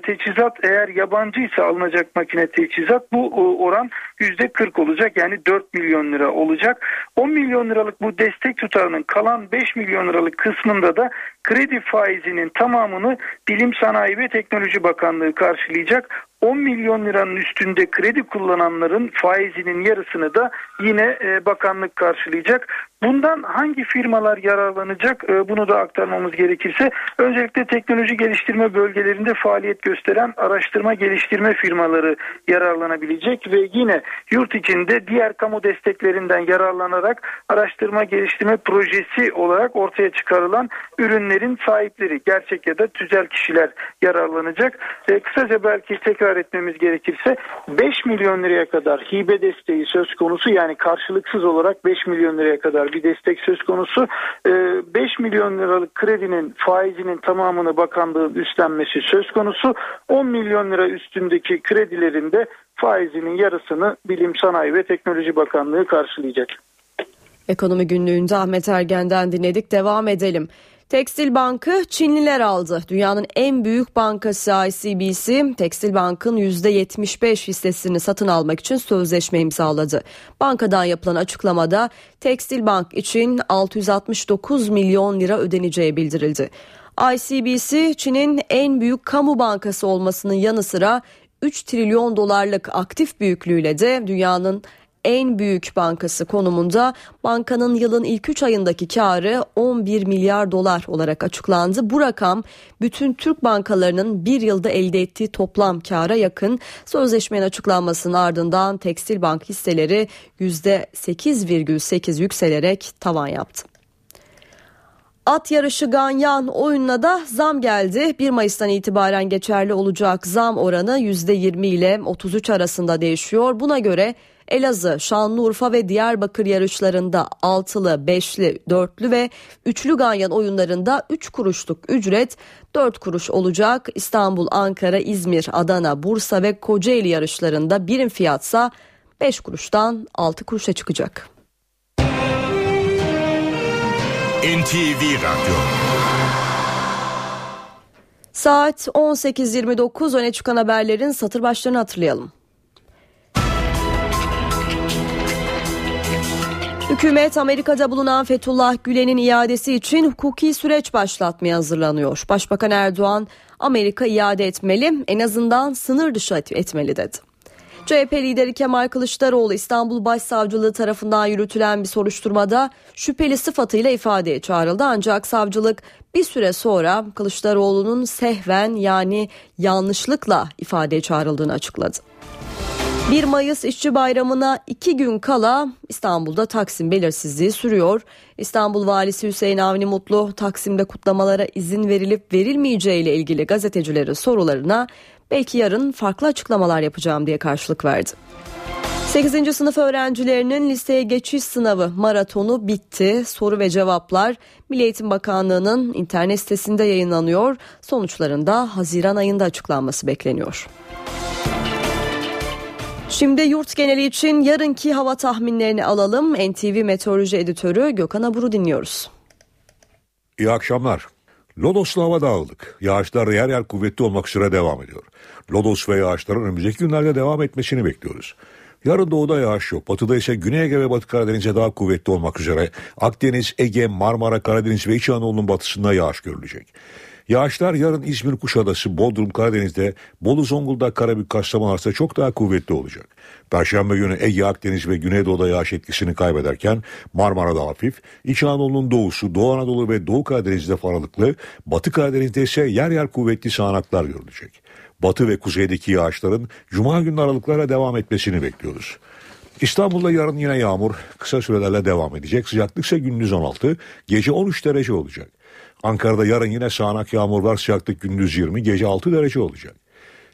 teçhizat, eğer yabancıysa alınacak makine teçhizat, bu oran yüzde kırk olacak, yani dört milyon lira olacak. on milyon liralık bu destek tutarının kalan beş milyon liralık kısmında da kredi faizinin tamamını Bilim, Sanayi ve Teknoloji Bakanlığı karşılayacak. on milyon liranın üstünde kredi kullananların faizinin yarısını da yine bakanlık karşılayacak. Bundan hangi firmalar yararlanacak, bunu da aktarmamız gerekirse, öncelikle teknoloji geliştirme bölgelerinde faaliyet gösteren araştırma geliştirme firmaları yararlanabilecek ve yine yurt içinde diğer kamu desteklerinden yararlanarak araştırma geliştirme projesi olarak ortaya çıkarılan ürünlerin sahipleri, gerçek ya da tüzel kişiler yararlanacak. E, kısaca belki tekrar etmemiz gerekirse, beş milyon liraya kadar hibe desteği söz konusu, yani karşılıksız olarak beş milyon liraya kadar bir destek söz konusu. beş milyon liralık kredinin faizinin tamamını bakanlığın üstlenmesi söz konusu. on milyon lira üstündeki kredilerin de faizinin yarısını Bilim, Sanayi ve Teknoloji Bakanlığı karşılayacak. Ekonomi günlüğünde Ahmet Ergen'den dinledik. Devam edelim. Tekstil Bank'ı Çinliler aldı. Dünyanın en büyük bankası I C B C, Tekstil Bank'ın yüzde yetmiş beş hissesini satın almak için sözleşme imzaladı. Bankadan yapılan açıklamada Tekstil Bank için altı yüz altmış dokuz milyon lira ödeneceği bildirildi. I C B C, Çin'in en büyük kamu bankası olmasının yanı sıra üç trilyon dolarlık aktif büyüklüğüyle de dünyanın en büyük bankası konumunda. Bankanın yılın ilk üç ayındaki karı on bir milyar dolar olarak açıklandı. Bu rakam bütün Türk bankalarının bir yılda elde ettiği toplam kâra yakın. Sözleşmenin açıklanmasının ardından Tekstil Bank hisseleri yüzde sekiz virgül sekiz yükselerek tavan yaptı. At yarışı ganyan oyununa da zam geldi. bir Mayıs'tan itibaren geçerli olacak zam oranı yüzde yirmi ile otuz üç arasında değişiyor. Buna göre Elazığ, Şanlıurfa ve Diyarbakır yarışlarında altılı, beşli, dörtlü ve üçlü ganyan oyunlarında üç kuruşluk ücret dört kuruş olacak. İstanbul, Ankara, İzmir, Adana, Bursa ve Kocaeli yarışlarında birim fiyatsa beş kuruştan altı kuruşa çıkacak. N T V Radyo. Saat on sekiz yirmi dokuz, öne çıkan haberlerin satır başlarını hatırlayalım. Hükümet Amerika'da bulunan Fethullah Gülen'in iadesi için hukuki süreç başlatmaya hazırlanıyor. Başbakan Erdoğan, Amerika iade etmeli, en azından sınır dışı etmeli dedi. C H P lideri Kemal Kılıçdaroğlu, İstanbul Başsavcılığı tarafından yürütülen bir soruşturmada şüpheli sıfatıyla ifadeye çağrıldı. Ancak savcılık bir süre sonra Kılıçdaroğlu'nun sehven, yani yanlışlıkla ifadeye çağrıldığını açıkladı. bir Mayıs İşçi Bayramı'na iki gün kala İstanbul'da Taksim belirsizliği sürüyor. İstanbul Valisi Hüseyin Avni Mutlu, Taksim'de kutlamalara izin verilip verilmeyeceği ile ilgili gazetecilerin sorularına "Belki yarın farklı açıklamalar yapacağım" diye karşılık verdi. sekizinci sınıf öğrencilerinin liseye geçiş sınavı maratonu bitti. Soru ve cevaplar Milli Eğitim Bakanlığı'nın internet sitesinde yayınlanıyor. Sonuçların da Haziran ayında açıklanması bekleniyor. Şimdi yurt geneli için yarınki hava tahminlerini alalım. N T V Meteoroloji Editörü Gökhan Abur'u dinliyoruz. İyi akşamlar. Lodoslu hava dağıldık. Yağışlar yer yer kuvvetli olmak üzere devam ediyor. Lodos ve yağışların önümüzdeki günlerde devam etmesini bekliyoruz. Yarın doğuda yağış yok. Batıda ise Güney Ege ve Batı Karadeniz'e daha kuvvetli olmak üzere Akdeniz, Ege, Marmara, Karadeniz ve İç Anadolu'nun batısında yağış görülecek. Yağışlar yarın İzmir, Kuşadası, Bodrum, Karadeniz'de, Bolu, Zonguldak, Karabük, Kastamonu arasında çok daha kuvvetli olacak. Perşembe günü Ege, Akdeniz ve Güneydoğu'da yağış etkisini kaybederken Marmara'da hafif, İç Anadolu'nun doğusu, Doğu Anadolu ve Doğu Karadeniz'de aralıklı, Batı Karadeniz'de ise yer yer kuvvetli sağanaklar görülecek. Batı ve kuzeydeki yağışların Cuma günü aralıklara devam etmesini bekliyoruz. İstanbul'da yarın yine yağmur kısa sürelerle devam edecek. Sıcaklık ise gündüz on altı, gece on üç derece olacak. Ankara'da yarın yine sağanak yağmur var. Sıcaklık gündüz yirmi, gece altı derece olacak.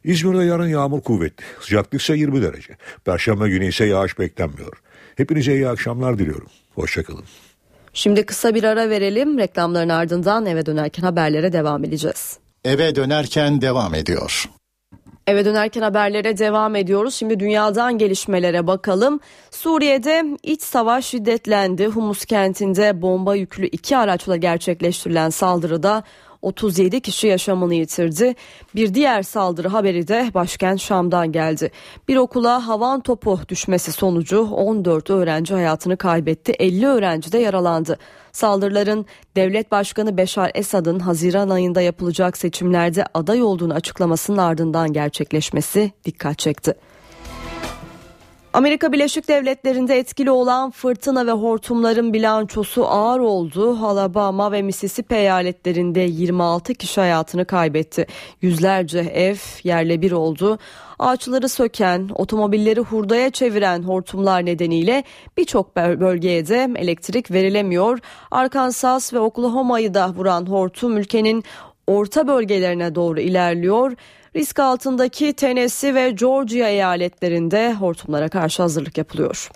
İzmir'de yarın yağmur kuvvetli. Sıcaklık ise yirmi derece. Perşembe günü ise yağış beklenmiyor. Hepinize iyi akşamlar diliyorum. Hoşçakalın. Şimdi kısa bir ara verelim. Reklamların ardından eve dönerken haberlere devam edeceğiz. Eve dönerken devam ediyor. Eve dönerken haberlere devam ediyoruz. Şimdi dünyadan gelişmelere bakalım. Suriye'de iç savaş şiddetlendi. Humus kentinde bomba yüklü iki araçla gerçekleştirilen saldırıda otuz yedi kişi yaşamını yitirdi. Bir diğer saldırı haberi de başkent Şam'dan geldi. Bir okula havan topu düşmesi sonucu on dört öğrenci hayatını kaybetti. elli öğrenci de yaralandı. Saldırıların Devlet Başkanı Beşar Esad'ın Haziran ayında yapılacak seçimlerde aday olduğunu açıklamasının ardından gerçekleşmesi dikkat çekti. Amerika Birleşik Devletleri'nde etkili olan fırtına ve hortumların bilançosu ağır oldu. Alabama ve Mississippi eyaletlerinde yirmi altı kişi hayatını kaybetti. Yüzlerce ev yerle bir oldu. Ağaçları söken, otomobilleri hurdaya çeviren hortumlar nedeniyle birçok bölgeye de elektrik verilemiyor. Arkansas ve Oklahoma'yı da vuran hortum ülkenin orta bölgelerine doğru ilerliyor. Risk altındaki Tennessee ve Georgia eyaletlerinde hortumlara karşı hazırlık yapılıyor.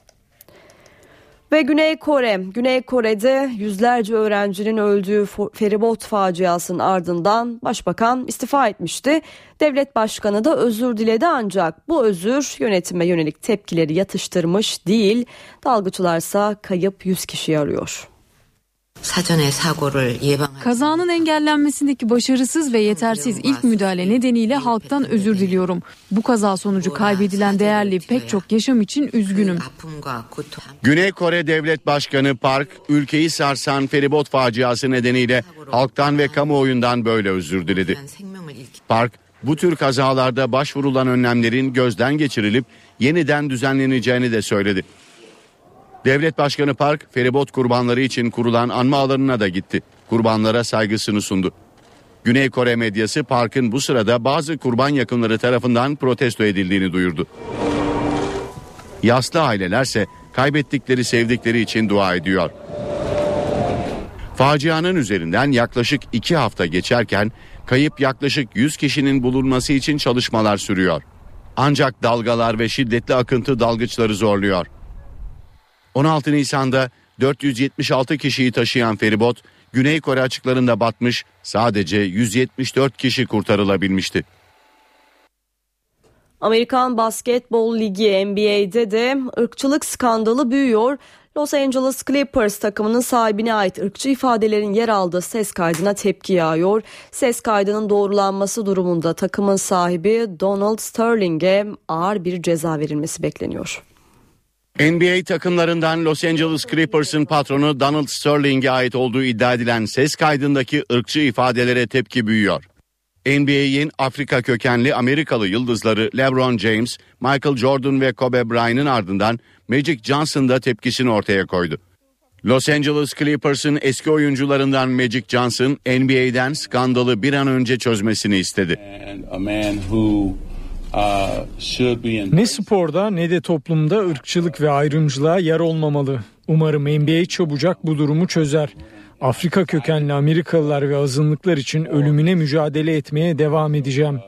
Ve Güney Kore, Güney Kore'de yüzlerce öğrencinin öldüğü feribot faciasının ardından başbakan istifa etmişti. Devlet başkanı da özür diledi, ancak bu özür yönetime yönelik tepkileri yatıştırmış değil. Dalgıçlarsa kayıp yüz kişiyi arıyor. Kazanın engellenmesindeki başarısız ve yetersiz ilk müdahale nedeniyle halktan özür diliyorum. Bu kaza sonucu kaybedilen değerli pek çok yaşam için üzgünüm. Güney Kore Devlet Başkanı Park, ülkeyi sarsan feribot faciası nedeniyle halktan ve kamuoyundan böyle özür diledi. Park, bu tür kazalarda başvurulan önlemlerin gözden geçirilip yeniden düzenleneceğini de söyledi. Devlet Başkanı Park, feribot kurbanları için kurulan anma alanına da gitti. Kurbanlara saygısını sundu. Güney Kore medyası Park'ın bu sırada bazı kurban yakınları tarafından protesto edildiğini duyurdu. Yaslı ailelerse kaybettikleri sevdikleri için dua ediyor. Facianın üzerinden yaklaşık iki hafta geçerken kayıp yaklaşık yüz kişinin bulunması için çalışmalar sürüyor. Ancak dalgalar ve şiddetli akıntı dalgıçları zorluyor. on altı Nisan'da dört yüz yetmiş altı kişiyi taşıyan feribot Güney Kore açıklarında batmış, sadece yüz yetmiş dört kişi kurtarılabilmişti. Amerikan Basketbol Ligi N B A'de de ırkçılık skandalı büyüyor. Los Angeles Clippers takımının sahibine ait ırkçı ifadelerin yer aldığı ses kaydına tepki yağıyor. Ses kaydının doğrulanması durumunda takımın sahibi Donald Sterling'e ağır bir ceza verilmesi bekleniyor. N B A takımlarından Los Angeles Clippers'ın patronu Donald Sterling'e ait olduğu iddia edilen ses kaydındaki ırkçı ifadelere tepki büyüyor. N B A'in Afrika kökenli Amerikalı yıldızları LeBron James, Michael Jordan ve Kobe Bryant'ın ardından Magic Johnson da tepkisini ortaya koydu. Los Angeles Clippers'ın eski oyuncularından Magic Johnson, N B A'den skandalı bir an önce çözmesini istedi. Ne sporda ne de toplumda ırkçılık ve ayrımcılığa yer olmamalı. Umarım N B A çabucak bu durumu çözer. Afrika kökenli Amerikalılar ve azınlıklar için ölümüne mücadele etmeye devam edeceğim.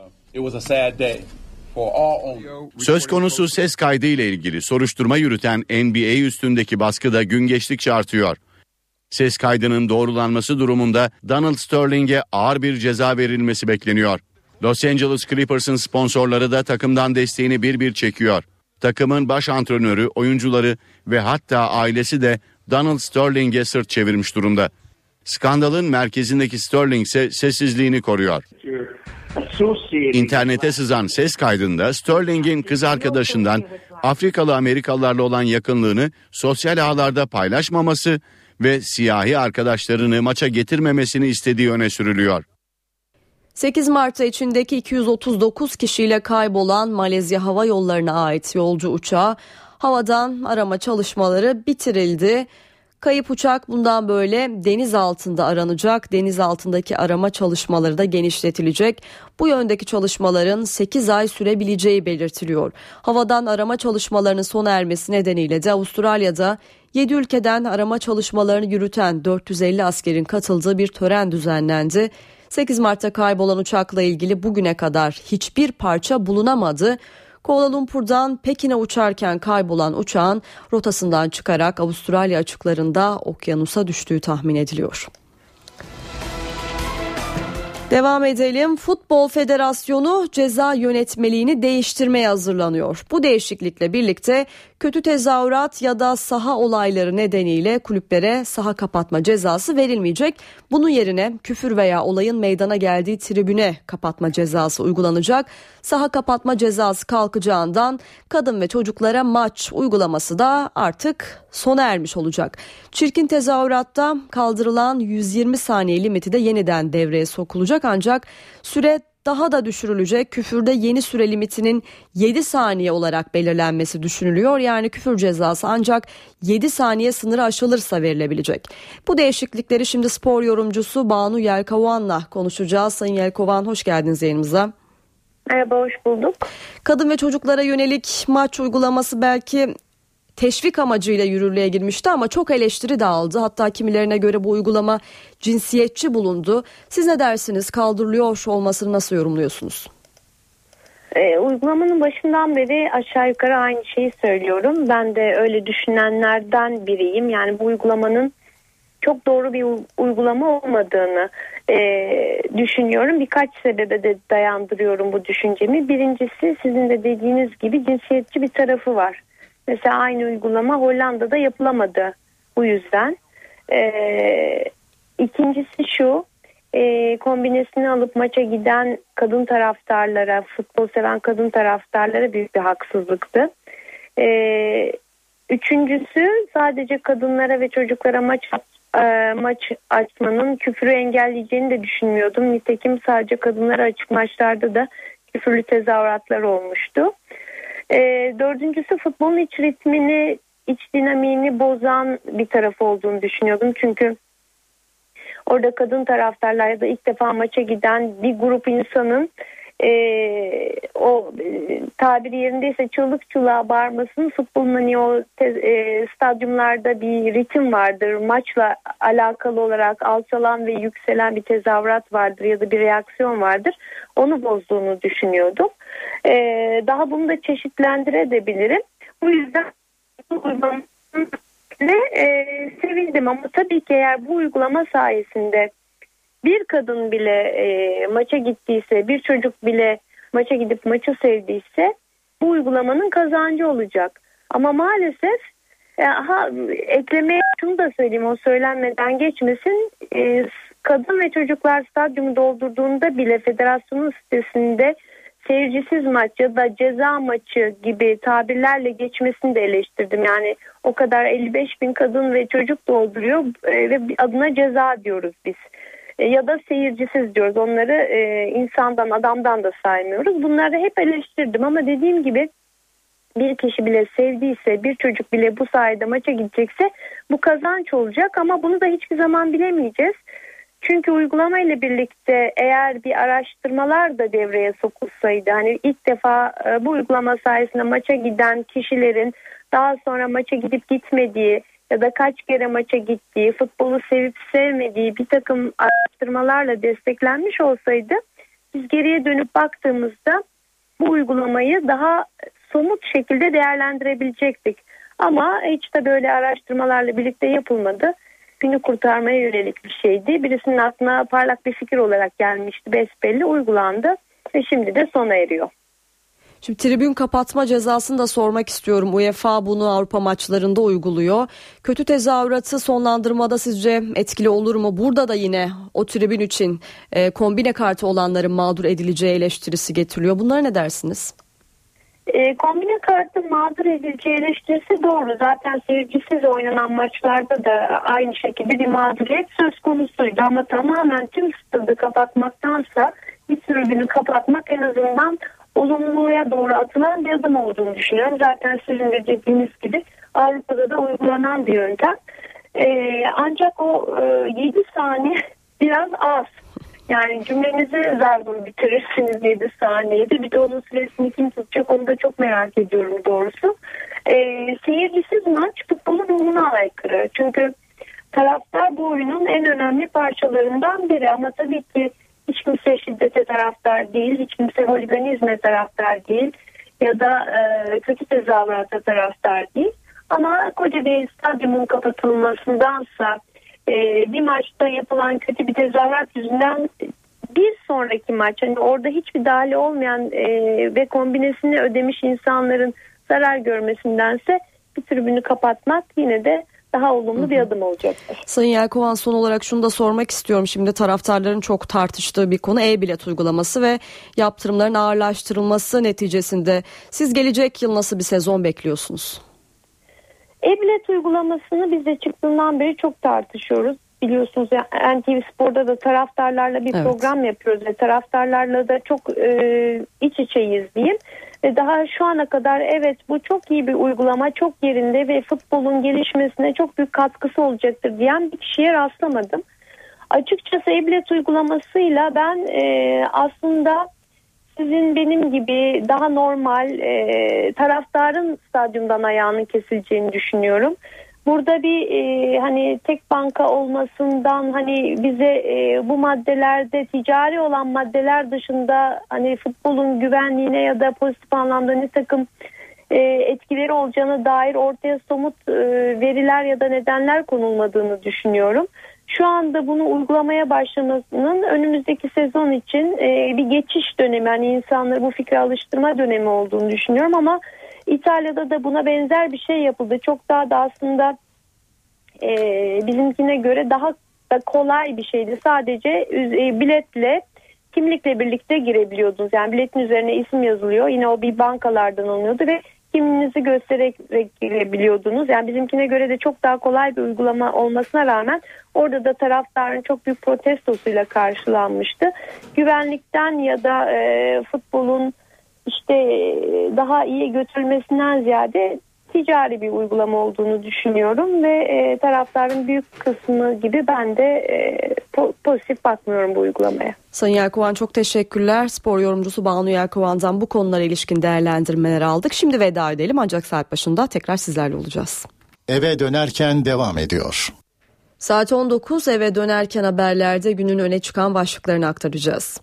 Söz konusu ses kaydı ile ilgili soruşturma yürüten N B A üstündeki baskı da gün geçtikçe artıyor. Ses kaydının doğrulanması durumunda Donald Sterling'e ağır bir ceza verilmesi bekleniyor. Los Angeles Clippers'ın sponsorları da takımdan desteğini bir bir çekiyor. Takımın baş antrenörü, oyuncuları ve hatta ailesi de Donald Sterling'e sırt çevirmiş durumda. Skandalın merkezindeki Sterling ise sessizliğini koruyor. İnternete sızan ses kaydında Sterling'in kız arkadaşından Afrikalı Amerikalılarla olan yakınlığını sosyal ağlarda paylaşmaması ve siyahi arkadaşlarını maça getirmemesini istediği öne sürülüyor. sekiz Mart'ta içindeki iki yüz otuz dokuz kişiyle kaybolan Malezya Hava Yolları'na ait yolcu uçağı havadan arama çalışmaları bitirildi. Kayıp uçak bundan böyle deniz altında aranacak. Deniz altındaki arama çalışmaları da genişletilecek. Bu yöndeki çalışmaların sekiz ay sürebileceği belirtiliyor. Havadan arama çalışmalarının sona ermesi nedeniyle de Avustralya'da yedi ülkeden arama çalışmalarını yürüten dört yüz elli askerin katıldığı bir tören düzenlendi. sekiz Mart'ta kaybolan uçakla ilgili bugüne kadar hiçbir parça bulunamadı. Kuala Lumpur'dan Pekin'e uçarken kaybolan uçağın rotasından çıkarak Avustralya açıklarında okyanusa düştüğü tahmin ediliyor. Devam edelim. Futbol Federasyonu ceza yönetmeliğini değiştirmeye hazırlanıyor. Bu değişiklikle birlikte kötü tezahürat ya da saha olayları nedeniyle kulüplere saha kapatma cezası verilmeyecek. Bunun yerine küfür veya olayın meydana geldiği tribüne kapatma cezası uygulanacak. Saha kapatma cezası kalkacağından kadın ve çocuklara maç uygulaması da artık sona ermiş olacak. Çirkin tezahüratta kaldırılan yüz yirmi saniye limiti de yeniden devreye sokulacak, ancak süre daha da düşürülecek. Küfürde yeni süre limitinin yedi saniye olarak belirlenmesi düşünülüyor. Yani küfür cezası ancak yedi saniye sınırı aşılırsa verilebilecek. Bu değişiklikleri şimdi spor yorumcusu Banu Yelkovan'la konuşacağız. Sayın Yelkovan, hoş geldiniz yayınımıza. Merhaba, hoş bulduk. Kadın ve çocuklara yönelik maç uygulaması belki teşvik amacıyla yürürlüğe girmişti ama çok eleştiri de aldı. Hatta kimilerine göre bu uygulama cinsiyetçi bulundu. Siz ne dersiniz? Kaldırılıyor olmasını nasıl yorumluyorsunuz? E, uygulamanın başından beri aşağı yukarı aynı şeyi söylüyorum. Ben de öyle düşünenlerden biriyim. Yani bu uygulamanın çok doğru bir uygulama olmadığını e, düşünüyorum. Birkaç sebebe de dayandırıyorum bu düşüncemi. Birincisi, sizin de dediğiniz gibi cinsiyetçi bir tarafı var. Mesela aynı uygulama Hollanda'da yapılamadı bu yüzden. Ee, ikincisi şu, e, kombinesini alıp maça giden kadın taraftarlara, futbol seven kadın taraftarlara büyük bir haksızlıktı. Ee, üçüncüsü, sadece kadınlara ve çocuklara maç e, maç açmanın küfürü engelleyeceğini de düşünmüyordum. Nitekim sadece kadınlara açık maçlarda da küfürlü tezahüratlar olmuştu. E, dördüncüsü, futbolun iç ritmini, iç dinamiğini bozan bir tarafı olduğunu düşünüyordum. Çünkü orada kadın taraftarlar ya da ilk defa maça giden bir grup insanın e, o e, tabiri yerindeyse çığlık çığlığa bağırmasının futbolun hani o te, e, stadyumlarda bir ritim vardır. Maçla alakalı olarak alçalan ve yükselen bir tezahürat vardır ya da bir reaksiyon vardır. Onu bozduğunu düşünüyordum. E, daha bunu da çeşitlendirebilirim. Bu yüzden bu uygulamanın e, sevindim ama tabii ki eğer bu uygulama sayesinde bir kadın bile e, maça gittiyse, bir çocuk bile maça gidip maçı sevdiyse bu uygulamanın kazancı olacak. Ama maalesef e, ha, eklemeye şunu da söyleyeyim, o söylenmeden geçmesin. E, kadın ve çocuklar stadyumu doldurduğunda bile federasyonun sitesinde seyircisiz maç ya da ceza maçı gibi tabirlerle geçmesini de eleştirdim. Yani o kadar elli beş bin kadın ve çocuk dolduruyor e, ve adına ceza diyoruz biz. Ya da seyircisiz diyoruz. Onları e, insandan, adamdan da saymıyoruz. Bunları hep eleştirdim ama dediğim gibi bir kişi bile sevdiyse, bir çocuk bile bu sayede maça gidecekse bu kazanç olacak ama bunu da hiçbir zaman bilemeyeceğiz. Çünkü uygulama ile birlikte eğer bir araştırmalar da devreye sokulsaydı, hani ilk defa e, bu uygulama sayesinde maça giden kişilerin daha sonra maça gidip gitmediği ya da kaç kere maça gittiği, futbolu sevip sevmediği bir takım araştırmalarla desteklenmiş olsaydı biz geriye dönüp baktığımızda bu uygulamayı daha somut şekilde değerlendirebilecektik. Ama hiç de böyle araştırmalarla birlikte yapılmadı. Günü kurtarmaya yönelik bir şeydi. Birisinin aklına parlak bir fikir olarak gelmişti. Besbelli uygulandı ve şimdi de sona eriyor. Şimdi tribün kapatma cezasını da sormak istiyorum. UEFA bunu Avrupa maçlarında uyguluyor. Kötü tezahüratı sonlandırmada sizce etkili olur mu? Burada da yine o tribün için e, kombine kartı olanların mağdur edileceği eleştirisi getiriliyor. Bunlara ne dersiniz? E, kombine kartı mağdur edileceği eleştirisi doğru. Zaten seyircisiz oynanan maçlarda da aynı şekilde bir mağduriyet söz konusuydu. Ama tamamen tüm stadı kapatmaktansa bir tribünü kapatmak en azından olumluya doğru atılan bir adım olduğunu düşünüyorum. Zaten sizin de dediğiniz gibi Avrupa'da da uygulanan bir yöntem. Ee, ancak o e, yedi saniye biraz az. Yani cümlenizi zar zor bitirirsiniz yedi saniyede. Bir de onun süresini kim tutacak onu da çok merak ediyorum doğrusu. Ee, seyircisiz maç futbolun ruhuna aykırı. Çünkü taraftar bu oyunun en önemli parçalarından biri ama tabii ki hiç kimse şiddete taraftar değil, hiç kimse holiganizme taraftar değil ya da e, kötü tezahürata taraftar değil. Ama koca bir stadyumun kapatılmasındansa e, bir maçta yapılan kötü bir tezahürat yüzünden bir sonraki maç, yani orada hiçbir dahil olmayan e, ve kombinesini ödemiş insanların zarar görmesindense bir tribünü kapatmak yine de daha olumlu Hı-hı. bir adım olacaktır. Sayın Yelkovan, son olarak şunu da sormak istiyorum. Şimdi taraftarların çok tartıştığı bir konu e-bilet uygulaması ve yaptırımların ağırlaştırılması neticesinde siz gelecek yıl nasıl bir sezon bekliyorsunuz? E-bilet uygulamasını biz de çıktığından beri çok tartışıyoruz. Biliyorsunuz N T V Spor'da da taraftarlarla bir evet. program yapıyoruz ve taraftarlarla da çok e, iç içeyiz diyeyim. Ve daha şu ana kadar evet bu çok iyi bir uygulama, çok yerinde ve futbolun gelişmesine çok büyük katkısı olacaktır diyen bir kişiye rastlamadım. Açıkçası e-bilet uygulamasıyla ben e, aslında sizin benim gibi daha normal e, taraftarın stadyumdan ayağının kesileceğini düşünüyorum. Burada bir e, hani tek banka olmasından hani bize e, bu maddelerde ticari olan maddeler dışında hani futbolun güvenliğine ya da pozitif anlamda ne takım e, etkileri olacağına dair ortaya somut e, veriler ya da nedenler konulmadığını düşünüyorum. Şu anda bunu uygulamaya başlamasının önümüzdeki sezon için e, bir geçiş dönemi, hani insanları bu fikre alıştırma dönemi olduğunu düşünüyorum ama İtalya'da da buna benzer bir şey yapıldı. Çok daha da aslında e, bizimkine göre daha da kolay bir şeydi. Sadece e, biletle, kimlikle birlikte girebiliyordunuz. Yani biletin üzerine isim yazılıyor. Yine o bir bankalardan alınıyordu ve kimliğinizi göstererek girebiliyordunuz. Yani bizimkine göre de çok daha kolay bir uygulama olmasına rağmen orada da taraftarın çok büyük protestosuyla karşılanmıştı. Güvenlikten ya da e, futbolun işte daha iyi götürülmesinden ziyade ticari bir uygulama olduğunu düşünüyorum ve e, taraftarın büyük kısmı gibi ben de e, po- pozitif bakmıyorum bu uygulamaya. Sayın Yelkovan, çok teşekkürler. Spor yorumcusu Banu Yelkovan'dan bu konulara ilişkin değerlendirmeler aldık. Şimdi veda edelim, ancak saat başında tekrar sizlerle olacağız. Eve dönerken devam ediyor. Saat on dokuz, eve dönerken haberlerde günün öne çıkan başlıklarını aktaracağız.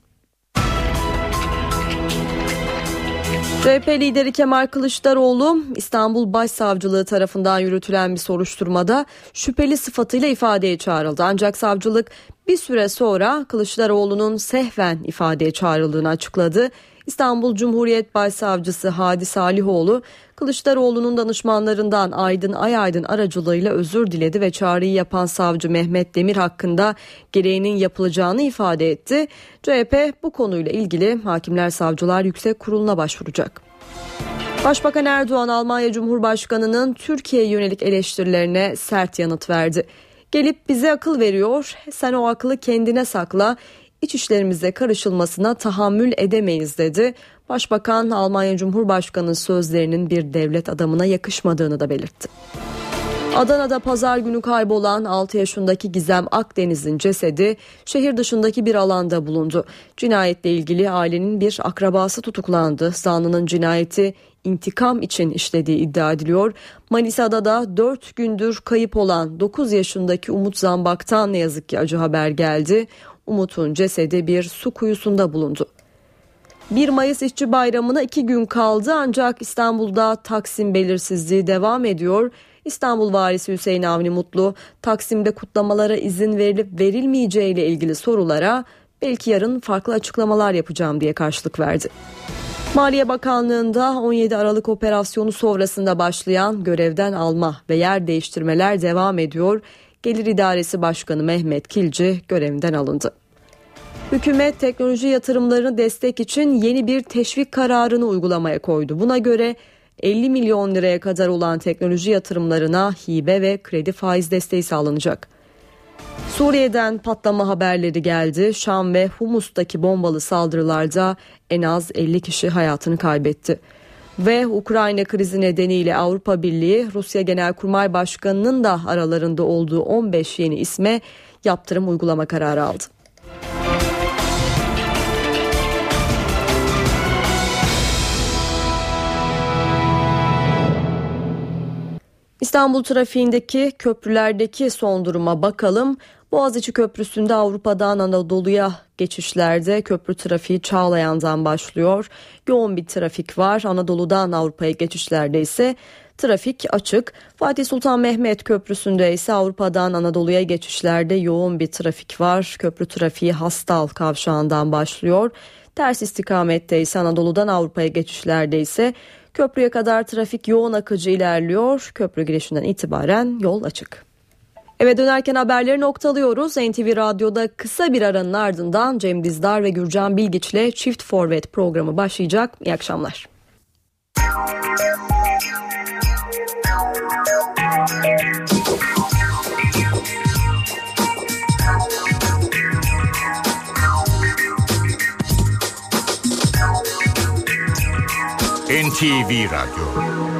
C H P lideri Kemal Kılıçdaroğlu, İstanbul Başsavcılığı tarafından yürütülen bir soruşturmada şüpheli sıfatıyla ifadeye çağrıldı. Ancak savcılık bir süre sonra Kılıçdaroğlu'nun sehven ifadeye çağrıldığını açıkladı. İstanbul Cumhuriyet Başsavcısı Hadi Salihoğlu, Kılıçdaroğlu'nun danışmanlarından Aydın Ayaydın aracılığıyla özür diledi ve çağrıyı yapan savcı Mehmet Demir hakkında gereğinin yapılacağını ifade etti. C H P bu konuyla ilgili Hakimler Savcılar Yüksek Kurulu'na başvuracak. Başbakan Erdoğan, Almanya Cumhurbaşkanı'nın Türkiye'ye yönelik eleştirilerine sert yanıt verdi. "Gelip bize akıl veriyor, sen o aklı kendine sakla. İç işlerimize karışılmasına tahammül edemeyiz" dedi. Başbakan, Almanya Cumhurbaşkanı sözlerinin bir devlet adamına yakışmadığını da belirtti. Adana'da pazar günü kaybolan altı yaşındaki Gizem Akdeniz'in cesedi şehir dışındaki bir alanda bulundu. Cinayetle ilgili ailenin bir akrabası tutuklandı. Zanlının cinayeti intikam için işlediği iddia ediliyor. Manisa'da da dört gündür kayıp olan dokuz yaşındaki Umut Zambağ'tan ne yazık ki acı haber geldi. Umut'un cesedi bir su kuyusunda bulundu. bir Mayıs İşçi Bayramı'na iki gün kaldı, ancak İstanbul'da Taksim belirsizliği devam ediyor. İstanbul Valisi Hüseyin Avni Mutlu, Taksim'de kutlamalara izin verilip verilmeyeceği ile ilgili sorulara "belki yarın farklı açıklamalar yapacağım" diye karşılık verdi. Maliye Bakanlığı'nda on yedi Aralık operasyonu sonrasında başlayan görevden alma ve yer değiştirmeler devam ediyor. Gelir İdaresi Başkanı Mehmet Kilci görevinden alındı. Hükümet teknoloji yatırımlarını destek için yeni bir teşvik kararını uygulamaya koydu. Buna göre elli milyon liraya kadar olan teknoloji yatırımlarına hibe ve kredi faiz desteği sağlanacak. Suriye'den patlama haberleri geldi. Şam ve Humus'taki bombalı saldırılarda en az elli kişi hayatını kaybetti. Ve Ukrayna krizi nedeniyle Avrupa Birliği, Rusya Genelkurmay Başkanı'nın da aralarında olduğu on beş yeni isme yaptırım uygulama kararı aldı. İstanbul trafiğindeki köprülerdeki son duruma bakalım. Boğaziçi Köprüsü'nde Avrupa'dan Anadolu'ya geçişlerde köprü trafiği Çağlayan'dan başlıyor. Yoğun bir trafik var. Anadolu'dan Avrupa'ya geçişlerde ise trafik açık. Fatih Sultan Mehmet Köprüsü'nde ise Avrupa'dan Anadolu'ya geçişlerde yoğun bir trafik var. Köprü trafiği Hastal kavşağından başlıyor. Ters istikamette ise Anadolu'dan Avrupa'ya geçişlerde ise köprüye kadar trafik yoğun akıcı ilerliyor. Köprü girişinden itibaren yol açık. Eve dönerken haberleri noktalıyoruz. N T V Radyo'da kısa bir aranın ardından Cem Dizdar ve Gürcan Bilgiç'le Çift Forvet programı başlayacak. İyi akşamlar. N T V Radyo